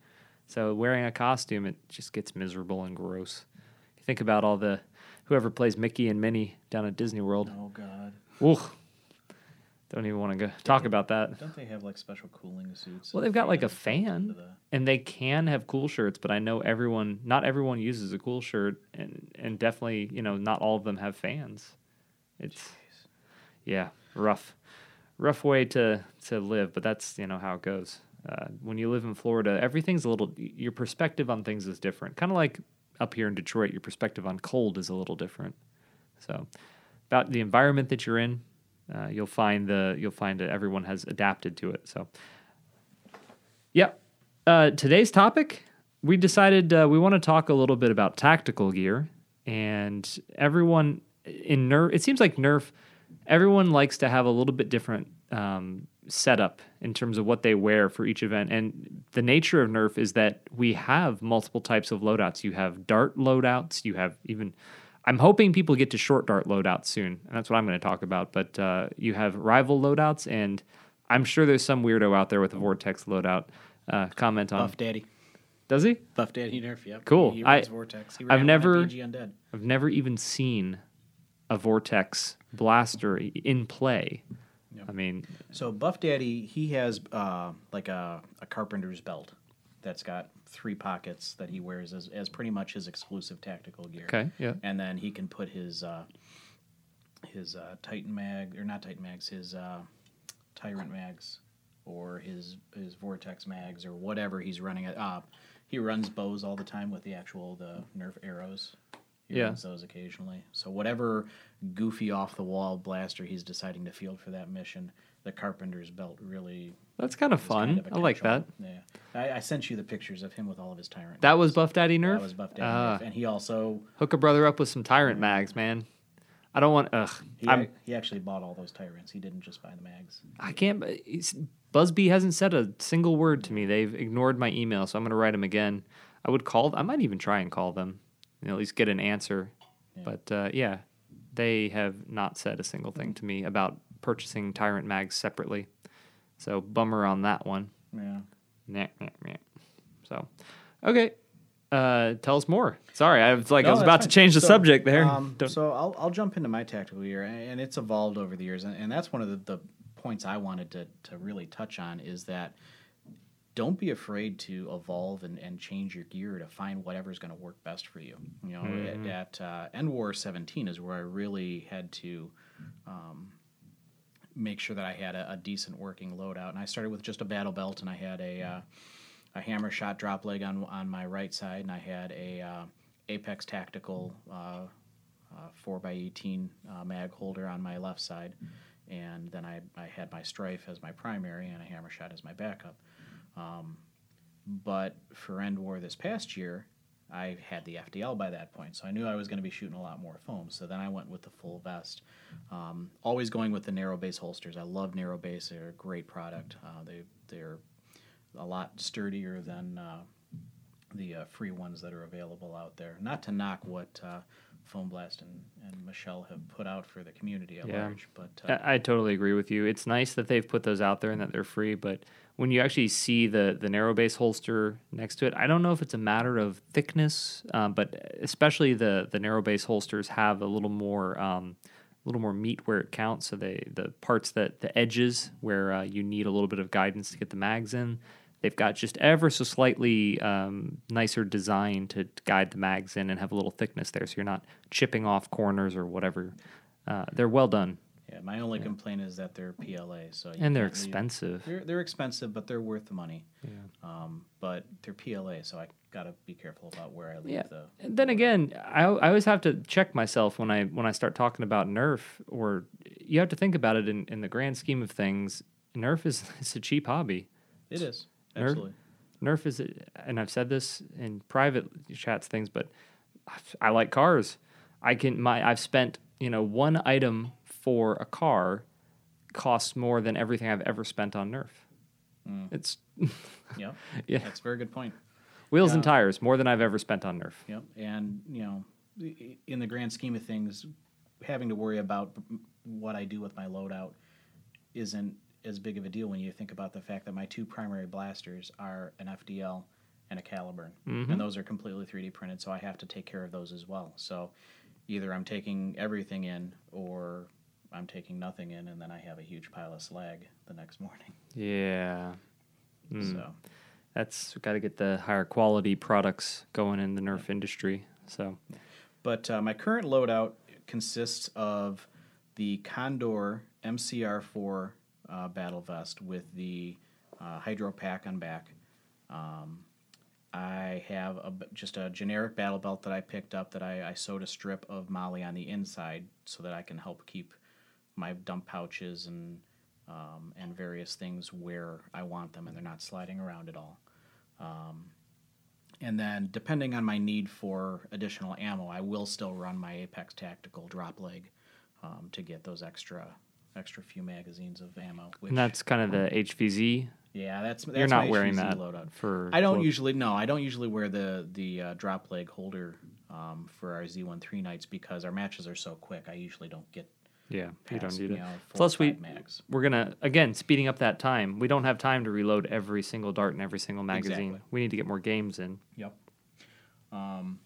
So wearing a costume, it just gets miserable and gross. You think about all the, whoever plays Mickey and Minnie down at Disney World. Oh, God. Oof. Don't even want to go talk they, about that. Don't they have, like, special cooling suits? Well, they've got, like, a fan, the... and they can have cool shirts, but I know everyone, not everyone uses a cool shirt, and, and definitely, you know, not all of them have fans. It's, Jeez. yeah, rough. Rough way to, to live, but that's, you know, how it goes. Uh, when you live in Florida, everything's a little... Your perspective on things is different. Kind of like up here in Detroit, your perspective on cold is a little different. So about the environment that you're in, uh, you'll find the you'll find that everyone has adapted to it. So, yeah. Uh, today's topic, we decided uh, we want to talk a little bit about tactical gear. And everyone in Nerf... It seems like Nerf... Everyone likes to have a little bit different um, setup in terms of what they wear for each event. And the nature of Nerf is that we have multiple types of loadouts. You have dart loadouts. You have even... I'm hoping people get to short dart loadouts soon, and that's what I'm going to talk about. But uh, you have rival loadouts, and I'm sure there's some weirdo out there with a Vortex loadout. Uh, comment on... Buff Daddy. Does he? Buff Daddy Nerf, yep. Cool. He runs I, Vortex. He ran I've never, Undead. I've never even seen a Vortex blaster in play. Yep. I mean, so Buff Daddy, he has uh, like a, a carpenter's belt that's got three pockets that he wears as, as pretty much his exclusive tactical gear. Okay, yeah. And then he can put his uh, his uh, Titan mag or not Titan mags, his uh, Tyrant mags or his his Vortex mags or whatever he's running at. Uh, he runs bows all the time with the actual the Nerf arrows. He yeah. runs those occasionally. So whatever goofy off-the-wall blaster he's deciding to field for that mission, the Carpenter's Belt really... That's kind of fun. Kind of I like that. Yeah, I, I sent you the pictures of him with all of his Tyrant. That mags. was Buff Daddy Nerf? That was Buff Daddy uh, Nerf. And he also... Hook a brother up with some Tyrant mags, man. I don't want... Ugh. He, he actually bought all those Tyrants. He didn't just buy the mags. I can't... Busby hasn't said a single word to me. They've ignored my email, so I'm going to write him again. I would call... I might even try and call them. You know, at least get an answer. Yeah. But, uh, yeah, they have not said a single thing to me about purchasing Tyrant mags separately. So, bummer on that one. Yeah. Nah, nah, nah. So, okay. Uh, tell us more. Sorry, I was like no, I was about fine. to change the so, subject there. Um, so, I'll I'll jump into my tactical gear, and it's evolved over the years. And, and that's one of the, the points I wanted to, to really touch on is that don't be afraid to evolve and, and change your gear to find whatever's going to work best for you. You know, mm-hmm. at, at uh, End War seventeen is where I really had to um, make sure that I had a, a decent working loadout. And I started with just a battle belt, and I had a uh, a Hammershot drop leg on on my right side, and I had a uh, Apex Tactical uh, uh, four by eighteen uh, mag holder on my left side, and then I, I had my Strife as my primary and a Hammershot as my backup. Um, but for End War this past year, I had the F D L by that point, so I knew I was going to be shooting a lot more foam. So then I went with the full vest. Um, always going with the narrow base holsters. I love narrow base. They're a great product. Uh, they, they're a lot sturdier than uh, the uh, free ones that are available out there. Not to knock what uh, Foam Blast and, and Michelle have put out for the community at yeah. large. But uh, I, I totally agree with you. It's nice that they've put those out there and that they're free, but when you actually see the, the narrow base holster next to it, I don't know if it's a matter of thickness, um, but especially the, the narrow base holsters have a little more um, a little more meat where it counts. So they the parts that the edges where uh, you need a little bit of guidance to get the mags in, they've got just ever so slightly um, nicer design to guide the mags in and have a little thickness there, so you're not chipping off corners or whatever. Uh, they're well done. Yeah, my only yeah. complaint is that they're P L A, so you and they're expensive. They're they're expensive, but they're worth the money. Yeah. Um, but they're P L A, so I gotta be careful about where I leave yeah. the. And then again, I I always have to check myself when I when I start talking about Nerf, or you have to think about it in, in the grand scheme of things. Nerf is it's a cheap hobby. It is absolutely. Nerf, Nerf is, and I've said this in private chats things, but I like cars. I can my I've spent you know one item. For a car costs more than everything I've ever spent on Nerf. Mm. It's yeah, yeah, that's a very good point. Wheels yeah. and tires, more than I've ever spent on Nerf. Yep, and you know, in the grand scheme of things, having to worry about what I do with my loadout isn't as big of a deal when you think about the fact that my two primary blasters are an F D L and a Caliburn, mm-hmm. and those are completely three D printed, so I have to take care of those as well. So either I'm taking everything in, or I'm taking nothing in, and then I have a huge pile of slag the next morning. Yeah. Mm. So that's got to get the higher quality products going in the Nerf yeah. industry. So, but uh, my current loadout consists of the Condor M C R four uh, battle vest with the uh, hydro pack on back. Um, I have a, just a generic battle belt that I picked up that I, I sewed a strip of Molly on the inside so that I can help keep my dump pouches and um, and various things where I want them, and they're not sliding around at all. Um, and then, depending on my need for additional ammo, I will still run my Apex Tactical drop leg um, to get those extra extra few magazines of ammo. Which, and that's kind of um, the H V Z. Yeah, that's, that's you're not my wearing H V Z that loadout. For I don't load. usually no, I don't usually wear the the uh, drop leg holder um, for our Z thirteen nights because our matches are so quick. I usually don't get. Yeah, you don't need it. Plus, we, we're going to, again, speeding up that time. We don't have time to reload every single dart in every single magazine. Exactly. We need to get more games in. Yep. Um.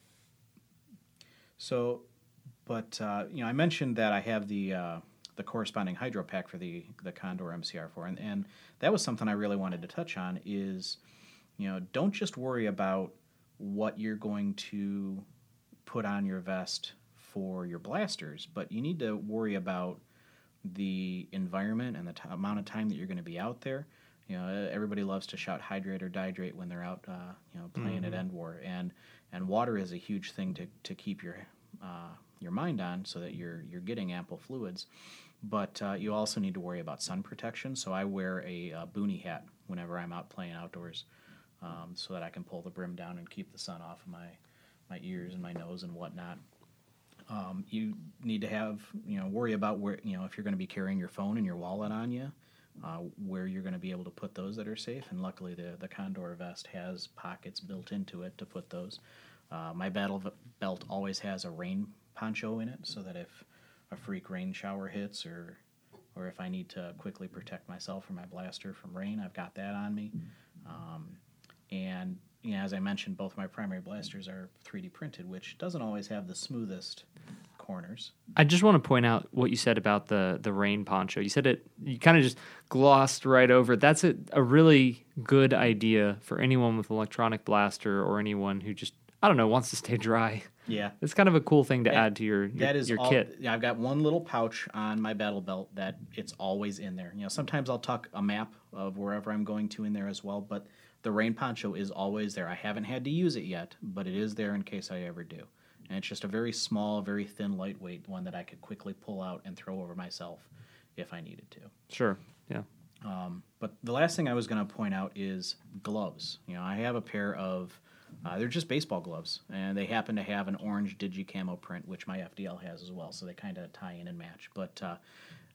So, but, uh, you know, I mentioned that I have the uh, the corresponding hydro pack for the, the Condor M C R four, and, and that was something I really wanted to touch on is, you know, don't just worry about what you're going to put on your vest for your blasters, but you need to worry about the environment and the t- amount of time that you're going to be out there. You know, everybody loves to shout hydrate or dihydrate when they're out, uh, you know, playing mm-hmm. at End War, and and water is a huge thing to, to keep your uh, your mind on so that you're you're getting ample fluids. But uh, you also need to worry about sun protection. So I wear a, a boonie hat whenever I'm out playing outdoors, um, so that I can pull the brim down and keep the sun off of my my ears and my nose and whatnot. Um, you need to have, you know, worry about where, you know, if you're going to be carrying your phone and your wallet on you, uh, where you're going to be able to put those that are safe. And luckily the, the Condor vest has pockets built into it to put those. Uh, my battle belt always has a rain poncho in it so that if a freak rain shower hits or or if I need to quickly protect myself or my blaster from rain, I've got that on me. Um, and you know, as I mentioned, both my primary blasters are three D printed, which doesn't always have the smoothest corners. I just want to point out what you said about the, the rain poncho. You said it, you kind of just glossed right over. That's a, a really good idea for anyone with an electronic blaster or anyone who just, I don't know, wants to stay dry. Yeah. It's kind of a cool thing to and add to your, your, that is your all, kit. Yeah, I've got one little pouch on my battle belt that it's always in there. You know, sometimes I'll tuck a map of wherever I'm going to in there as well, but the rain poncho is always there. I haven't had to use it yet, but it is there in case I ever do. And it's just a very small, very thin, lightweight one that I could quickly pull out and throw over myself if I needed to. Sure, yeah. Um, but the last thing I was going to point out is gloves. You know, I have a pair of Uh, they're just baseball gloves, and they happen to have an orange digi-camo print, which my F D L has as well, so they kind of tie in and match. But uh,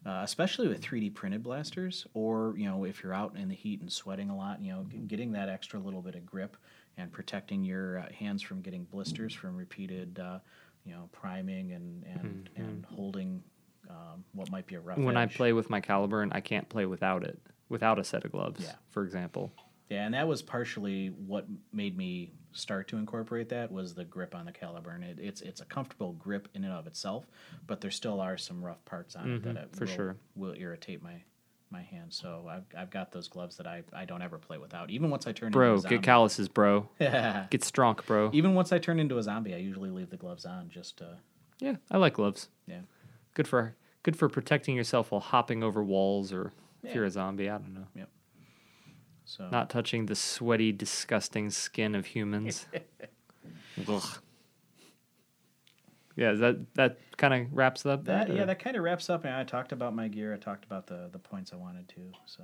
uh, especially with three D printed blasters, or, you know, if you're out in the heat and sweating a lot, you know, getting that extra little bit of grip and protecting your uh, hands from getting blisters from repeated, uh, you know, priming and, and, mm-hmm. and holding um, what might be a rough When edge. I play with my Caliburn, I can't play without it, without a set of gloves, yeah. for example. Yeah, and that was partially what made me start to incorporate that was the grip on the Caliburn. It, it's it's a comfortable grip in and of itself, but there still are some rough parts on mm-hmm, it that it for will, sure. will irritate my, my hand. So I've I've got those gloves that I, I don't ever play without. Even once I turn bro, into a zombie. Bro, get calluses, bro. Get strong, bro. Even once I turn into a zombie, I usually leave the gloves on just to... Yeah, I like gloves. Yeah. Good for good for protecting yourself while hopping over walls or yeah. if you're a zombie, I don't know. Yep. So. Not touching the sweaty, disgusting skin of humans. yeah, that that kind of wraps up. That, that yeah, that kind of wraps up. And I talked about my gear. I talked about the, the points I wanted to. So,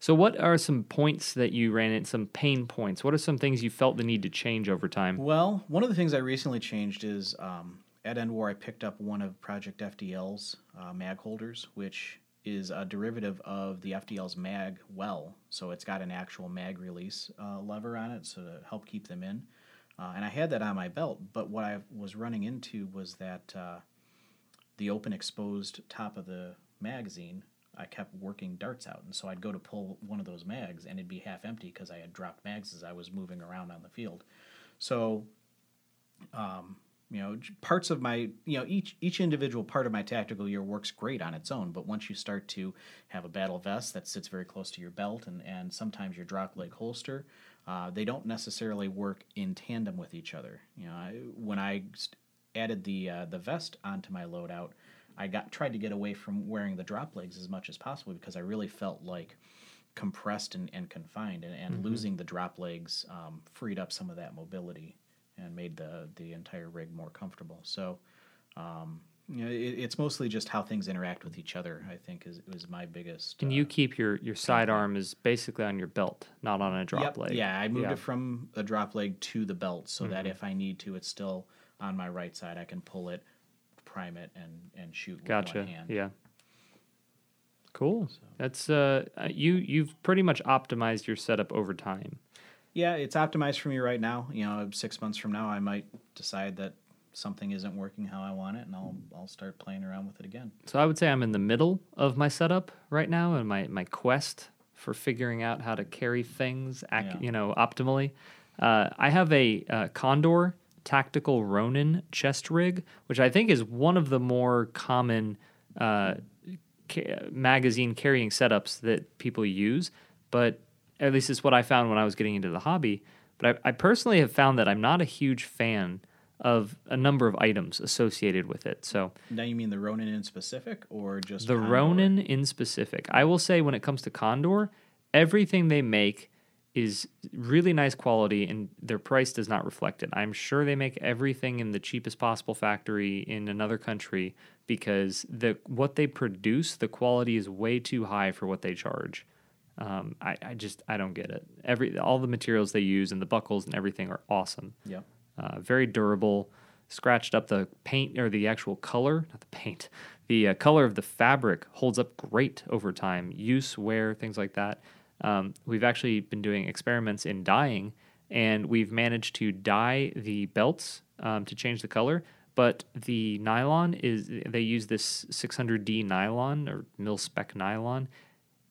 so what are some points that you ran in? Some pain points. What are some things you felt the need to change over time? Well, one of the things I recently changed is um, at End War I picked up one of Project F D L's uh, mag holders, which. Is a derivative of the F D L's mag well, so it's got an actual mag release uh, lever on it, so to help keep them in. Uh, and I had that on my belt, but what I was running into was that uh, the open exposed top of the magazine, I kept working darts out, and so I'd go to pull one of those mags, and it'd be half empty because I had dropped mags as I was moving around on the field. So, um, you know, parts of my, you know, each each individual part of my tactical gear works great on its own, but once you start to have a battle vest that sits very close to your belt and, and sometimes your drop leg holster, uh, they don't necessarily work in tandem with each other. You know, I, when I added the uh, the vest onto my loadout, I got tried to get away from wearing the drop legs as much as possible because I really felt like compressed and, and confined, and, and mm-hmm. losing the drop legs um, freed up some of that mobility and made the, the entire rig more comfortable. So, um, you know, it, it's mostly just how things interact with each other, I think, is is my biggest... And uh, you keep your, your sidearm is basically on your belt, not on a drop yep. leg. Yeah, I moved yeah. it from the drop leg to the belt so mm-hmm. that if I need to, it's still on my right side. I can pull it, prime it, and, and shoot gotcha. With one hand. Yeah. Cool. So. That's uh, you, you've pretty much optimized your setup over time. Yeah, it's optimized for me right now. You know, six months from now, I might decide that something isn't working how I want it, and I'll I'll start playing around with it again. So I would say I'm in the middle of my setup right now and my, my quest for figuring out how to carry things, ac- yeah. you know, optimally. Uh, I have a uh, Condor Tactical Ronin chest rig, which I think is one of the more common uh, ca- magazine carrying setups that people use, but... At least it's what I found when I was getting into the hobby. But I, I personally have found that I'm not a huge fan of a number of items associated with it. So now you mean the Ronin in specific or just the Condor? Ronin in specific. I will say when it comes to Condor, everything they make is really nice quality and their price does not reflect it. I'm sure they make everything in the cheapest possible factory in another country because the what they produce, the quality is way too high for what they charge. Um, I, I just I don't get it. Every all the materials they use and the buckles and everything are awesome. Yeah, uh, very durable. Scratched up the paint or the actual color, not the paint. The uh, color of the fabric holds up great over time. Use, wear, things like that. Um, we've actually been doing experiments in dyeing, and we've managed to dye the belts um, to change the color. But the nylon is they use this six hundred D nylon or mil-spec nylon.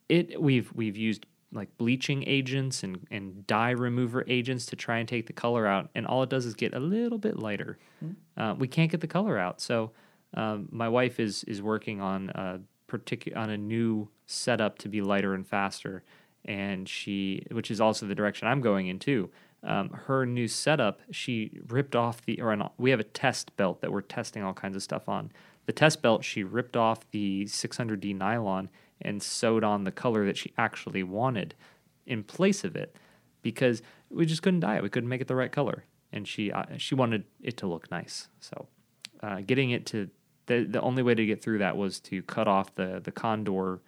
It we've we've used like bleaching agents and, and dye remover agents to try and take the color out, and all it does is get a little bit lighter. Mm-hmm. Uh, we can't get the color out, so um, my wife is is working on a particular on a new setup to be lighter and faster, and she which is also the direction I'm going in too. Um, her new setup, she ripped off the or an, we have a test belt that we're testing all kinds of stuff on. The test belt she ripped off the six hundred D nylon and sewed on the color that she actually wanted in place of it because we just couldn't dye it. We couldn't make it the right color. And she uh, she wanted it to look nice. So uh, getting it to... The, the only way to get through that was to cut off the, the Condor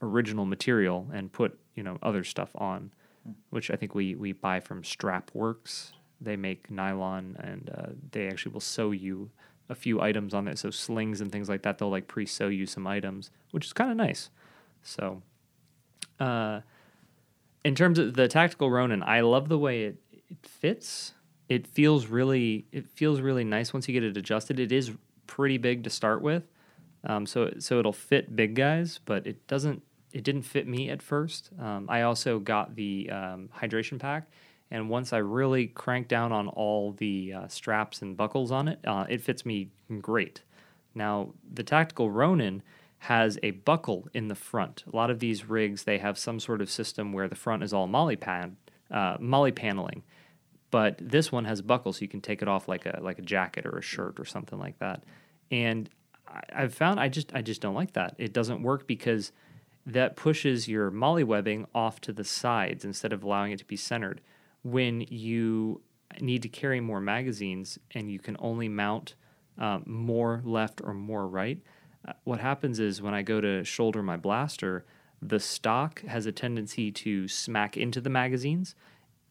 original material and put, you know, other stuff on, which I think we, we buy from Strap Works They make nylon, and uh, they actually will sew you a few items on it. So slings and things like that, they'll like pre-sew you some items, which is kind of nice. So uh, in terms of the Tactical Ronin, I love the way it, it fits. It feels really it feels really nice once you get it adjusted. It is pretty big to start with, um, so so it'll fit big guys, but it doesn't. It didn't fit me at first. Um, I also got the um, hydration pack, and once I really cranked down on all the uh, straps and buckles on it, uh, it fits me great. Now, the Tactical Ronin has a buckle in the front. A lot of these rigs, they have some sort of system where the front is all molly pan, uh, molly paneling, but this one has buckles, so you can take it off like a like a jacket or a shirt or something like that. And I, I've found I just I just don't like that. It doesn't work because that pushes your molly webbing off to the sides instead of allowing it to be centered. When you need to carry more magazines and you can only mount um, more left or more right, uh, what happens is when I go to shoulder my blaster, the stock has a tendency to smack into the magazines,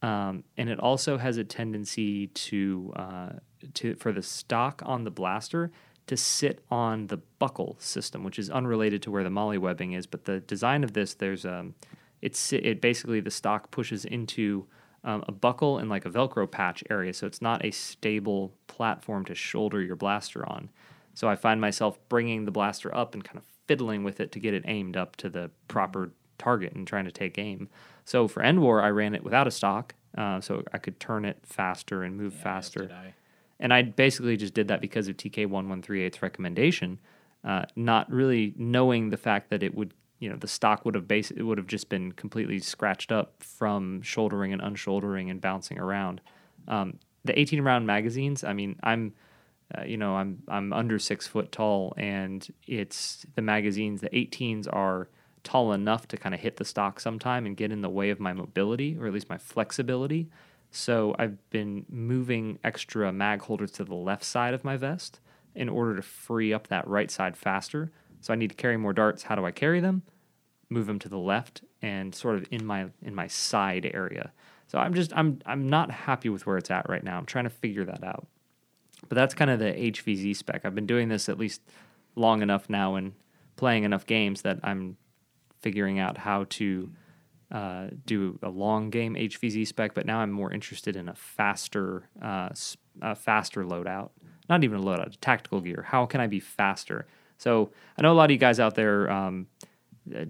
um, and it also has a tendency to uh, to for the stock on the blaster to sit on the buckle system, which is unrelated to where the molly webbing is. But the design of this, there's um, it's it basically the stock pushes into um, a buckle and like a Velcro patch area, so it's not a stable platform to shoulder your blaster on. So I find myself bringing the blaster up and kind of fiddling with it to get it aimed up to the proper target and trying to take aim. So for End War, I ran it without a stock, uh, so I could turn it faster and move yeah, faster. And I basically just did that because of T K one one three eight's recommendation, uh, not really knowing the fact that it would, you know, the stock would have base it would have just been completely scratched up from shouldering and unshouldering and bouncing around. Um, the eighteen round magazines. I mean, I'm, uh, you know, I'm I'm under six foot tall, and it's the magazines. The eighteens are tall enough to kind of hit the stock sometime and get in the way of my mobility, or at least my flexibility. So I've been moving extra mag holders to the left side of my vest in order to free up that right side faster. So I need to carry more darts. How do I carry them? Move them to the left and sort of in my in my side area. So I'm just I'm I'm not happy with where it's at right now. I'm trying to figure that out. But that's kind of the H V Z spec. I've been doing this at least long enough now and playing enough games that I'm figuring out how to Uh, do a long game H V Z spec, but now I'm more interested in a faster, uh, sp- a faster loadout. Not even a loadout, tactical gear. How can I be faster? So I know a lot of you guys out there, um,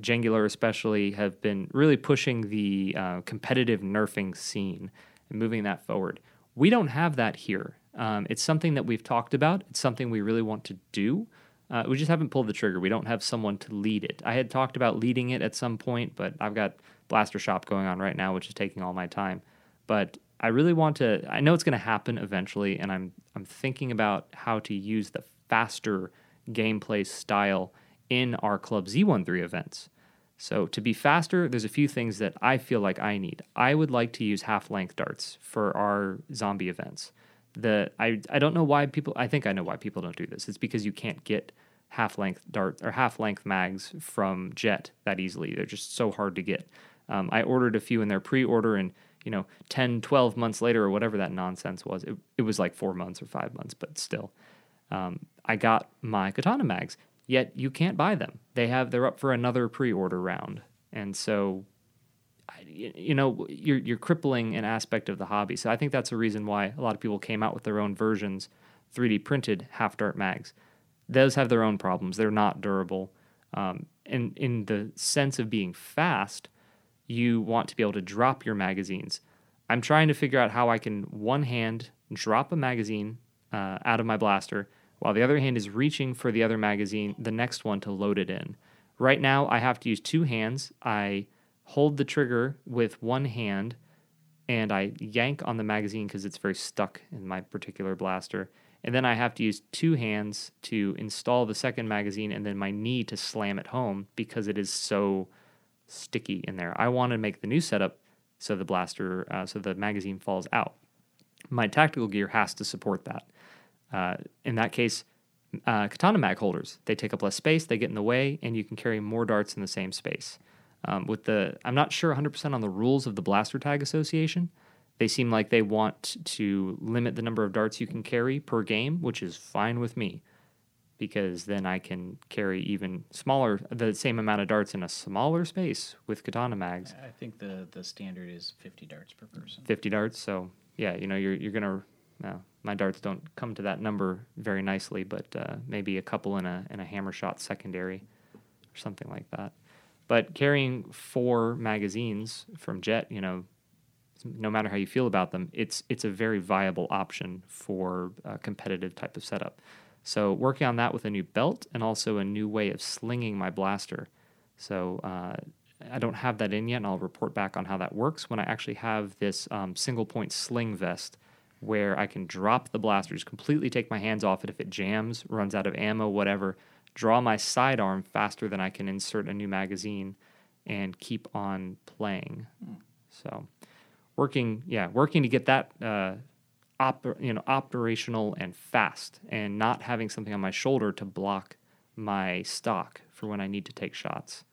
Jangular especially, have been really pushing the uh, competitive nerfing scene and moving that forward. We don't have that here. Um, it's something that we've talked about. It's something we really want to do. Uh, we just haven't pulled the trigger. We don't have someone to lead it. I had talked about leading it at some point, but I've got Blaster Shop going on right now, which is taking all my time. But I really want to, I know it's going to happen eventually, and I'm I'm thinking about how to use the faster gameplay style in our Club Z thirteen events. So to be faster, there's a few things that I feel like I need. I would like to use half-length darts for our zombie events. The I, I don't know why people, I think I know why people don't do this. It's because you can't get half-length dart or half-length mags from Jet that easily. They're just so hard to get. Um, I ordered a few in their pre-order, and you know, ten, twelve months later or whatever that nonsense was, it, it was like four months or five months, but still. Um, I got my Katana mags, yet you can't buy them. They have, they're up for another pre-order round. And so, you know, you're you're crippling an aspect of the hobby. So I think that's a reason why a lot of people came out with their own versions, three D printed half-dart mags. Those have their own problems. They're not durable. Um, and in the sense of being fast, you want to be able to drop your magazines. I'm trying to figure out how I can one hand drop a magazine uh, out of my blaster while the other hand is reaching for the other magazine, the next one, to load it in. Right now, I have to use two hands. I hold the trigger with one hand, and I yank on the magazine because it's very stuck in my particular blaster. And then I have to use two hands to install the second magazine and then my knee to slam it home because it is so sticky in there. I want to make the new setup so the blaster, uh, so the magazine falls out. My tactical gear has to support that. Uh, in that case, uh, Katana mag holders, they take up less space, they get in the way, and you can carry more darts in the same space. Um, with the, I'm not sure one hundred percent on the rules of the Blaster Tag Association, They seem like they want to limit the number of darts you can carry per game, which is fine with me, because then I can carry even smaller, the same amount of darts in a smaller space with Katana mags. I think the, the standard is fifty darts per person. fifty darts, so yeah, you know, you're you're gonna. Uh, my darts don't come to that number very nicely, but uh, maybe a couple in a in a hammer shot secondary, or something like that. But carrying four magazines from Jet, you know, no matter how you feel about them, it's it's a very viable option for a competitive type of setup. So working on that with a new belt and also a new way of slinging my blaster. So uh, I don't have that in yet, and I'll report back on how that works when I actually have this um, single point sling vest where I can drop the blaster, just completely take my hands off it if it jams, runs out of ammo, whatever, draw my sidearm faster than I can insert a new magazine and keep on playing. Mm. So working, yeah, working to get that... Uh, Oper, you know, operational and fast, and not having something on my shoulder to block my stock for when I need to take shots.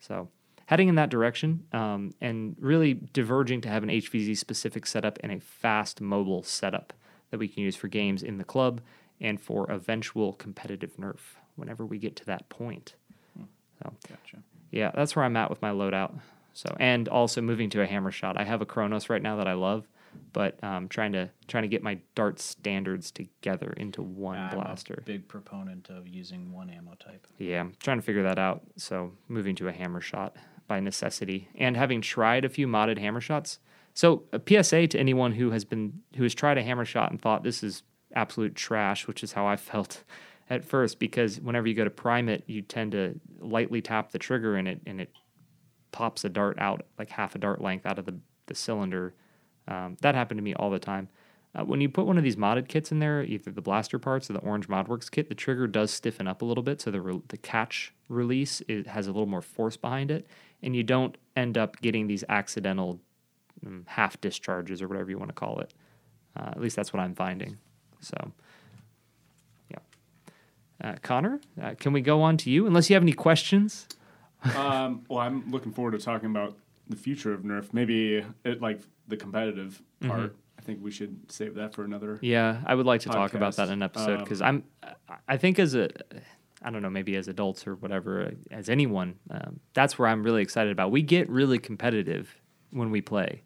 So heading in that direction, um, and really diverging to have an H V Z specific setup and a fast mobile setup that we can use for games in the club and for eventual competitive nerf whenever we get to that point. Hmm. So, gotcha. Yeah, that's where I'm at with my loadout. So, and also moving to a hammer shot. I have a Kronos right now that I love. But um, trying to trying to get my dart standards together into one I'm blaster. A big proponent of using one ammo type. Yeah, I'm trying to figure that out. So moving to a hammer shot by necessity, and having tried a few modded hammer shots. So a P S A to anyone who has been who has tried a hammer shot and thought this is absolute trash, which is how I felt at first, because whenever you go to prime it, you tend to lightly tap the trigger and it and it pops a dart out like half a dart length out of the, the cylinder. Um, that happened to me all the time. Uh, when you put one of these modded kits in there, either the blaster parts or the Orange Modworks kit, the trigger does stiffen up a little bit, so the re- the catch release is, has a little more force behind it, and you don't end up getting these accidental um, half discharges or whatever you want to call it. Uh, at least that's what I'm finding. So, yeah. Uh, Connor, uh, can we go on to you? Unless you have any questions. um, well, I'm looking forward to talking about the future of nerf, maybe it, like the competitive mm-hmm. part. I think we should save that for another. Yeah, I would like to podcast. talk about that in an episode, because um, I'm, I think as a, I don't know, maybe as adults or whatever, as anyone, um, that's where I'm really excited about. We get really competitive when we play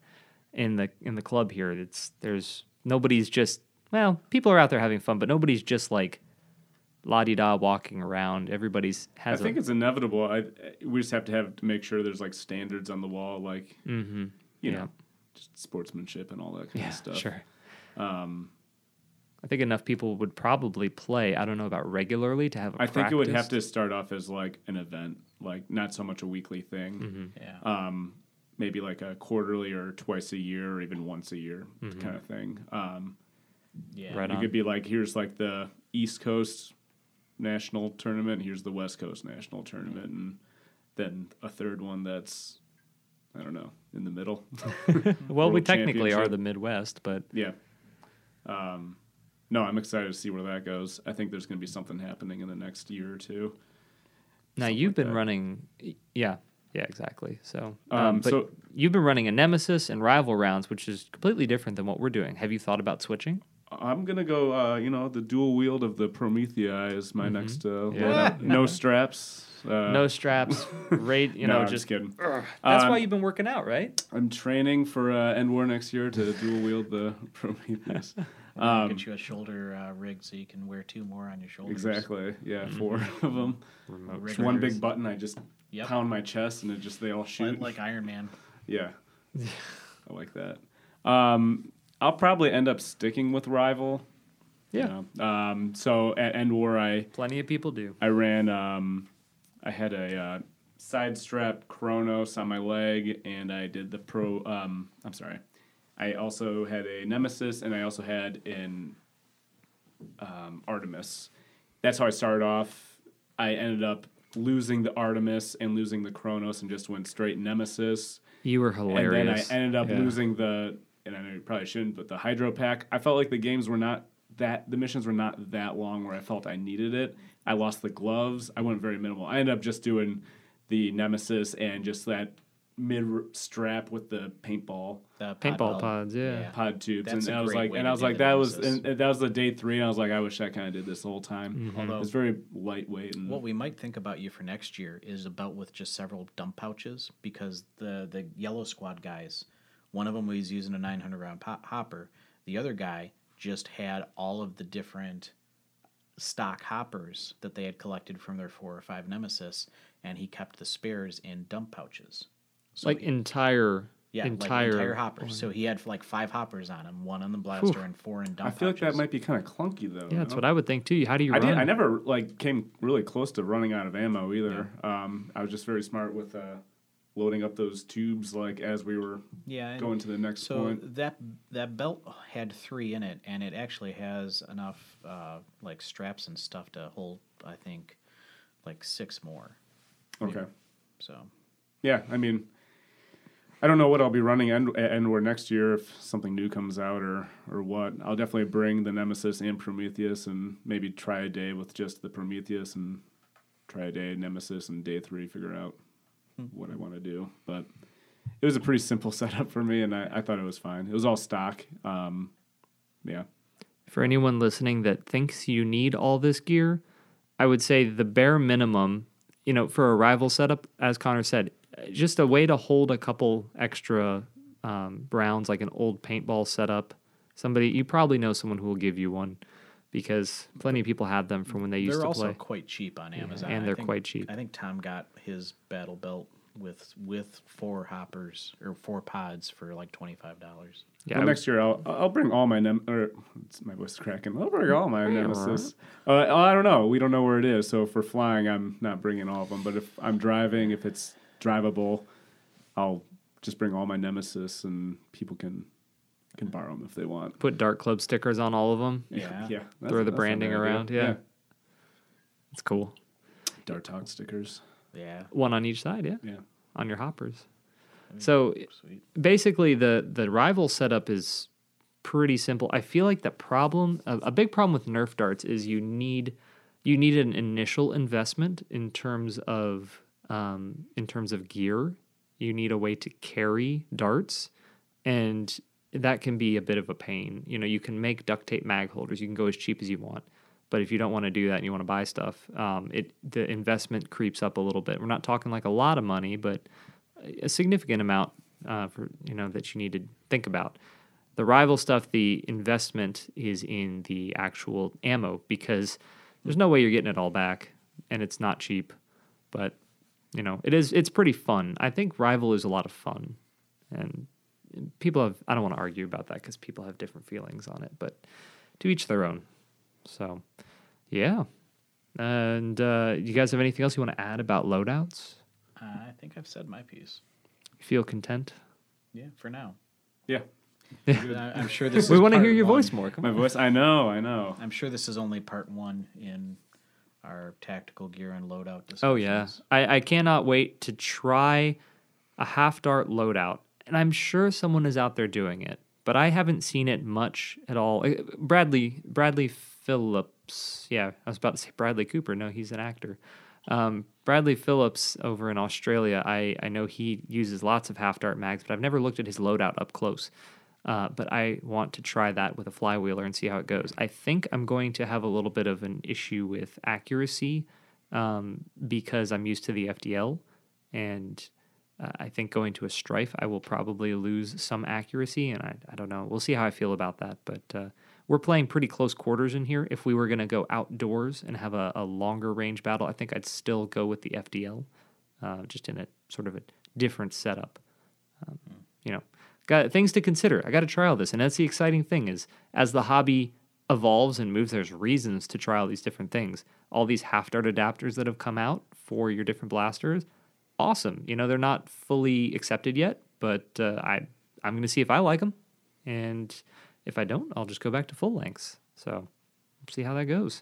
in the in the club here. It's there's nobody's just well, people are out there having fun, but nobody's just like la-di-da walking around. Everybody's has I think a, it's inevitable. I we just have to have to make sure there's like standards on the wall, like mm-hmm. you yeah. know, just sportsmanship and all that kind yeah, of stuff. Sure. Um I think enough people would probably play, I don't know about regularly, to have a I practiced. think it would have to start off as like an event, like not so much a weekly thing. Mm-hmm. Yeah. Um maybe like a quarterly or twice a year or even once a year mm-hmm. kind of thing. Um yeah. Right it on. could be like here's like the East Coast National tournament, here's the West Coast National tournament, and then a third one that's I don't know in the middle. Well, we technically are the Midwest, but yeah. Um, no, I'm excited to see where that goes. I think there's going to be something happening in the next year or two. Now something you've been like running, yeah, yeah, exactly. So, um, um, but so you've been running a Nemesis and rival rounds, which is completely different than what we're doing. Have you thought about switching? I'm going to go, uh, you know, the dual wield of the Prometheus is my mm-hmm. next uh, yeah. No straps. Uh, no straps. Raid, you know, no, just kidding. Ugh. That's um, why you've been working out, right? I'm training for uh, End War next year to dual wield the Prometheus. Um, get you a shoulder uh, rig so you can wear two more on your shoulders. Exactly. Yeah, four mm-hmm. of them. Remote one big button, I just yep. pound my chest and it just, they all shoot. Like, like Iron Man. Yeah. I like that. Um, I'll probably end up sticking with Rival. Yeah. You know? Um, so at End War, I... Plenty of people do. I ran... Um, I had a uh, side strap Kronos on my leg, and I did the pro... Um, I'm sorry. I also had a Nemesis, and I also had an um, Artemis. That's how I started off. I ended up losing the Artemis and losing the Kronos and just went straight Nemesis. You were hilarious. And then I ended up yeah. losing the... and I know you probably shouldn't, but the Hydro Pack, I felt like the games were not that, the missions were not that long where I felt I needed it. I lost the gloves. I went very minimal. I ended up just doing the Nemesis and just that mid-strap with the paintball. The paintball pod pods, yeah. yeah. Pod tubes. That's and I was like, and I was like, that was and that was the day three, and I was like, I wish I kind of did this the whole time. Mm-hmm. Although it's very lightweight. And what we might think about you for next year is about with just several dump pouches, because the, the Yellow Squad guys, one of them was using a nine hundred round pop- hopper. The other guy just had all of the different stock hoppers that they had collected from their four or five Nemesis, and he kept the spares in dump pouches. So like he, entire, yeah, entire, like entire hoppers. Oh, so he had like five hoppers on him, one on the blaster whew. and four in dump. I feel pouches. Like that might be kind of clunky though. Yeah, that's know? what I would think too. How do you? I run? Did, I never like came really close to running out of ammo either. Yeah. Um, I was just very smart with uh, loading up those tubes like as we were yeah, going to the next so point. So that that belt had three in it, and it actually has enough uh, like straps and stuff to hold. I think like six more. Okay. Maybe. So. Yeah, I mean. I don't know what I'll be running end, end War next year, if something new comes out or, or what. I'll definitely bring the Nemesis and Prometheus and maybe try a day with just the Prometheus and try a day Nemesis and day three figure out what I want to do. But it was a pretty simple setup for me, and I, I thought it was fine. It was all stock. Um, yeah. For anyone listening that thinks you need all this gear, I would say the bare minimum, you know, for a rival setup, as Connor said, just a way to hold a couple extra um, rounds, like an old paintball setup. Somebody, you probably know someone who will give you one, because plenty of people have them from when they used they're to play. They're also quite cheap on Amazon. Yeah, and they're think, quite cheap. I think Tom got his battle belt with with four hoppers or four pods for like twenty-five dollars. Yeah, well, next year I'll I'll bring all my nem or my voice is cracking. I'll bring all my Nemesis. Uh, I don't know. We don't know where it is. So if we're flying, I'm not bringing all of them. But if I'm driving, if it's drivable, I'll just bring all my Nemesis, and people can can borrow them if they want. Put Dart Club stickers on all of them. Yeah, yeah. Throw the branding around. Yeah. yeah, it's cool. Dart Talk stickers. Yeah, one on each side. Yeah, yeah, on your hoppers. I mean, so sweet. Basically, the the rival setup is pretty simple. I feel like the problem, a, a big problem with Nerf darts, is you need you need an initial investment in terms of. Um, in terms of gear, you need a way to carry darts, and that can be a bit of a pain. You know, you can make duct tape mag holders. You can go as cheap as you want, but if you don't want to do that and you want to buy stuff, um, it the investment creeps up a little bit. We're not talking like a lot of money, but a significant amount uh, for you know that you need to think about. The rival stuff, the investment is in the actual ammo, because there's no way you're getting it all back, and it's not cheap, but you know, it is, it's pretty fun. I think Rival is a lot of fun, and people have, I don't want to argue about that because people have different feelings on it, but to each their own. So, yeah. And uh, you guys have anything else you want to add about loadouts? Uh, I think I've said my piece. You feel content? Yeah, for now. Yeah. I'm sure this is We want to hear your one. voice more. Come my on. voice? I know, I know. I'm sure this is only part one in our tactical gear and loadout discussions. Oh, yeah. I, I cannot wait to try a half-dart loadout, and I'm sure someone is out there doing it, but I haven't seen it much at all. Bradley Bradley Phillips, yeah, I was about to say Bradley Cooper. No, he's an actor. Um, Bradley Phillips over in Australia, I, I know he uses lots of half-dart mags, but I've never looked at his loadout up close. Uh, but I want to try that with a flywheeler and see how it goes. I think I'm going to have a little bit of an issue with accuracy um, because I'm used to the F D L, and uh, I think going to a strife, I will probably lose some accuracy, and I, I don't know. We'll see how I feel about that, but uh, we're playing pretty close quarters in here. If we were going to go outdoors and have a, a longer range battle, I think I'd still go with the F D L, uh, just in a sort of a different setup, um, you know. Got things to consider. I got to try all this, and that's the exciting thing is as the hobby evolves and moves, there's reasons to try all these different things. All these half-dart adapters that have come out for your different blasters, awesome. You know, they're not fully accepted yet, but uh, I, I'm going to see if I like them, and if I don't, I'll just go back to full lengths. So see how that goes.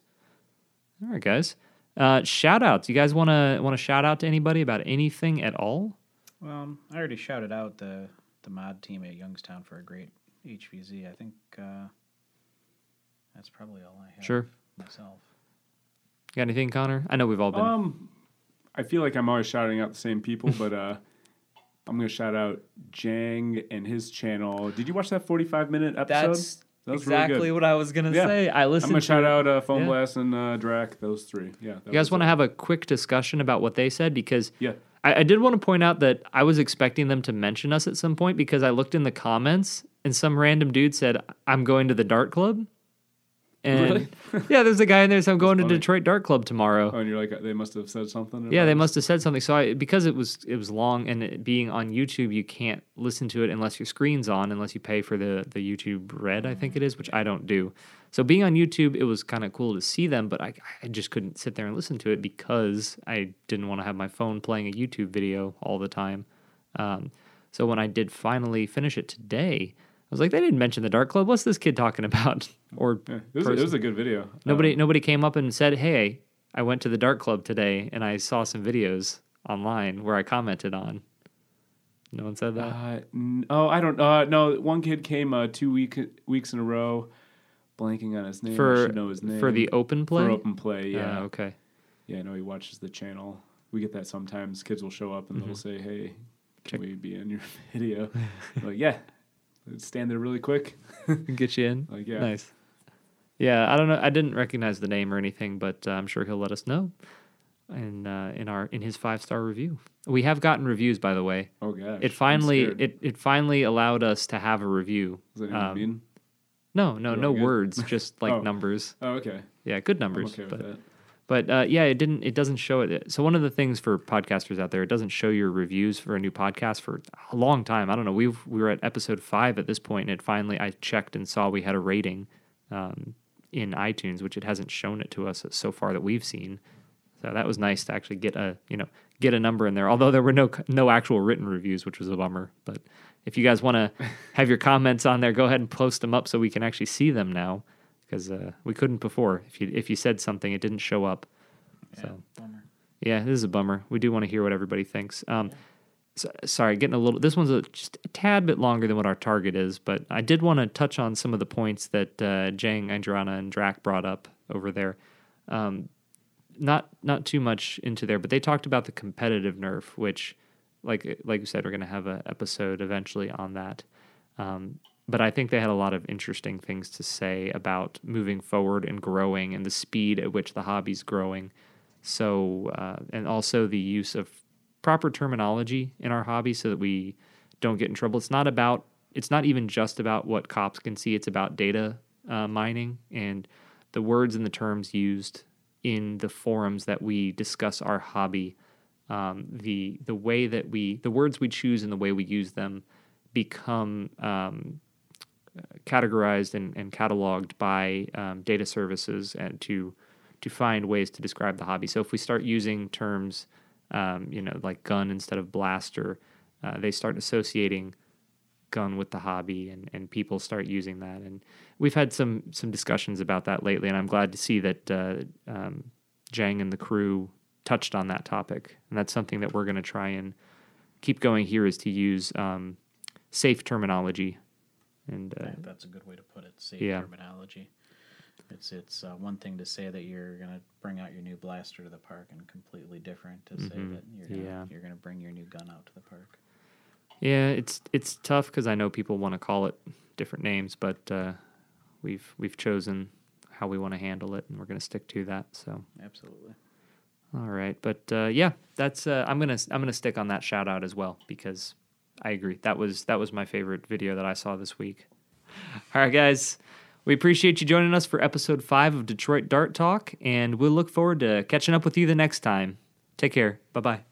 All right, guys. Uh, shout-outs. You guys want to want to shout-out to anybody about anything at all? Well, I already shouted out the... the mod team at Youngstown for a great H V Z. I think uh, that's probably all I have sure. myself. Got anything, Connor? I know we've all been... Um, I feel like I'm always shouting out the same people, but uh, I'm going to shout out Jang and his channel. Did you watch that forty-five minute episode? That's that was exactly really what I was going to yeah. say. I listened I'm going to shout out uh, Foam yeah. Blast and uh, Drac, those three. Yeah. You guys want to have a quick discussion about what they said? Because yeah. I, I did want to point out that I was expecting them to mention us at some point because I looked in the comments and some random dude said, I'm going to the Dart Club. And really? Yeah, there's a guy in there. So I'm That's going funny. to Detroit Dart Club tomorrow. Oh, and you're like, they must have said something. Yeah, they must have said something. So I, because it was it was long, and it being on YouTube, you can't listen to it unless your screen's on, unless you pay for the the YouTube Red, I think it is, which I don't do. So being on YouTube, it was kind of cool to see them, but I I just couldn't sit there and listen to it because I didn't want to have my phone playing a YouTube video all the time. Um, so when I did finally finish it today, I was like, they didn't mention the Dart Club. What's this kid talking about? Or yeah, it, was a, it was a good video. Nobody um, nobody came up and said, hey, I went to the Dart Club today, and I saw some videos online where I commented on. No one said that? Uh, n- oh, I don't know. Uh, no, one kid came uh, two week, weeks in a row, blanking on his name. For, I should know his name. For the open play? For open play, yeah. Uh, okay. Yeah, no, he watches the channel. We get that sometimes. Kids will show up, and mm-hmm. they'll say, hey, can Check. we be in your video? Like, yeah. Stand there really quick. Get you in. Like, yeah. Nice. Yeah, I don't know. I didn't recognize the name or anything, but uh, I'm sure he'll let us know in uh, in our in his five star review. We have gotten reviews, by the way. Oh gosh. It finally it, it finally allowed us to have a review. Does that um, mean? No, no, no good? words, just like oh. numbers. Oh, okay. Yeah, good numbers. I'm okay but with that. But uh, yeah, it didn't. It doesn't show it. So one of the things for podcasters out there, it doesn't show your reviews for a new podcast for a long time. I don't know. We've we were at episode five at this point, and it finally I checked and saw we had a rating um, in iTunes, which it hasn't shown it to us so far that we've seen. So that was nice to actually get a you know get a number in there. Although there were no no actual written reviews, which was a bummer. But if you guys want to have your comments on there, go ahead and post them up so we can actually see them now. Because uh, we couldn't before. If you if you said something, it didn't show up. Yeah, so, bummer. Yeah, this is a bummer. We do want to hear what everybody thinks. Um, yeah. so, sorry, getting a little. This one's a, just a tad bit longer than what our target is, but I did want to touch on some of the points that uh, Jang, Andrana, and Drac brought up over there. Um, not not too much into there, but they talked about the competitive nerf, which, like like you said, we're going to have an episode eventually on that. Um, But I think they had a lot of interesting things to say about moving forward and growing and the speed at which the hobby's growing. So, uh, and also the use of proper terminology in our hobby so that we don't get in trouble. It's not about, it's not even just about what cops can see. It's about data uh, mining and the words and the terms used in the forums that we discuss our hobby. Um, the, the way that we, the words we choose and the way we use them become, um, categorized and, and cataloged by um, data services and to to find ways to describe the hobby. So if we start using terms, um, you know, like gun instead of blaster, uh, they start associating gun with the hobby, and, and people start using that. And we've had some some discussions about that lately, and I'm glad to see that uh, um, Jang and the crew touched on that topic. And that's something that we're going to try and keep going here is to use um, safe terminology. And uh, that's a good way to put it. Safe yeah. terminology. It's it's uh, one thing to say that you're gonna bring out your new blaster to the park, and completely different to mm-hmm. say that you're gonna, yeah. you're gonna bring your new gun out to the park. Yeah, it's it's tough because I know people want to call it different names, but uh, we've we've chosen how we want to handle it, and we're gonna stick to that. So absolutely. All right, but uh, yeah, that's uh, I'm gonna I'm gonna stick on that shout out as well because. I agree. That was that was my favorite video that I saw this week. All right, guys. We appreciate you joining us for episode five of Detroit Dart Talk, and we'll look forward to catching up with you the next time. Take care. Bye-bye.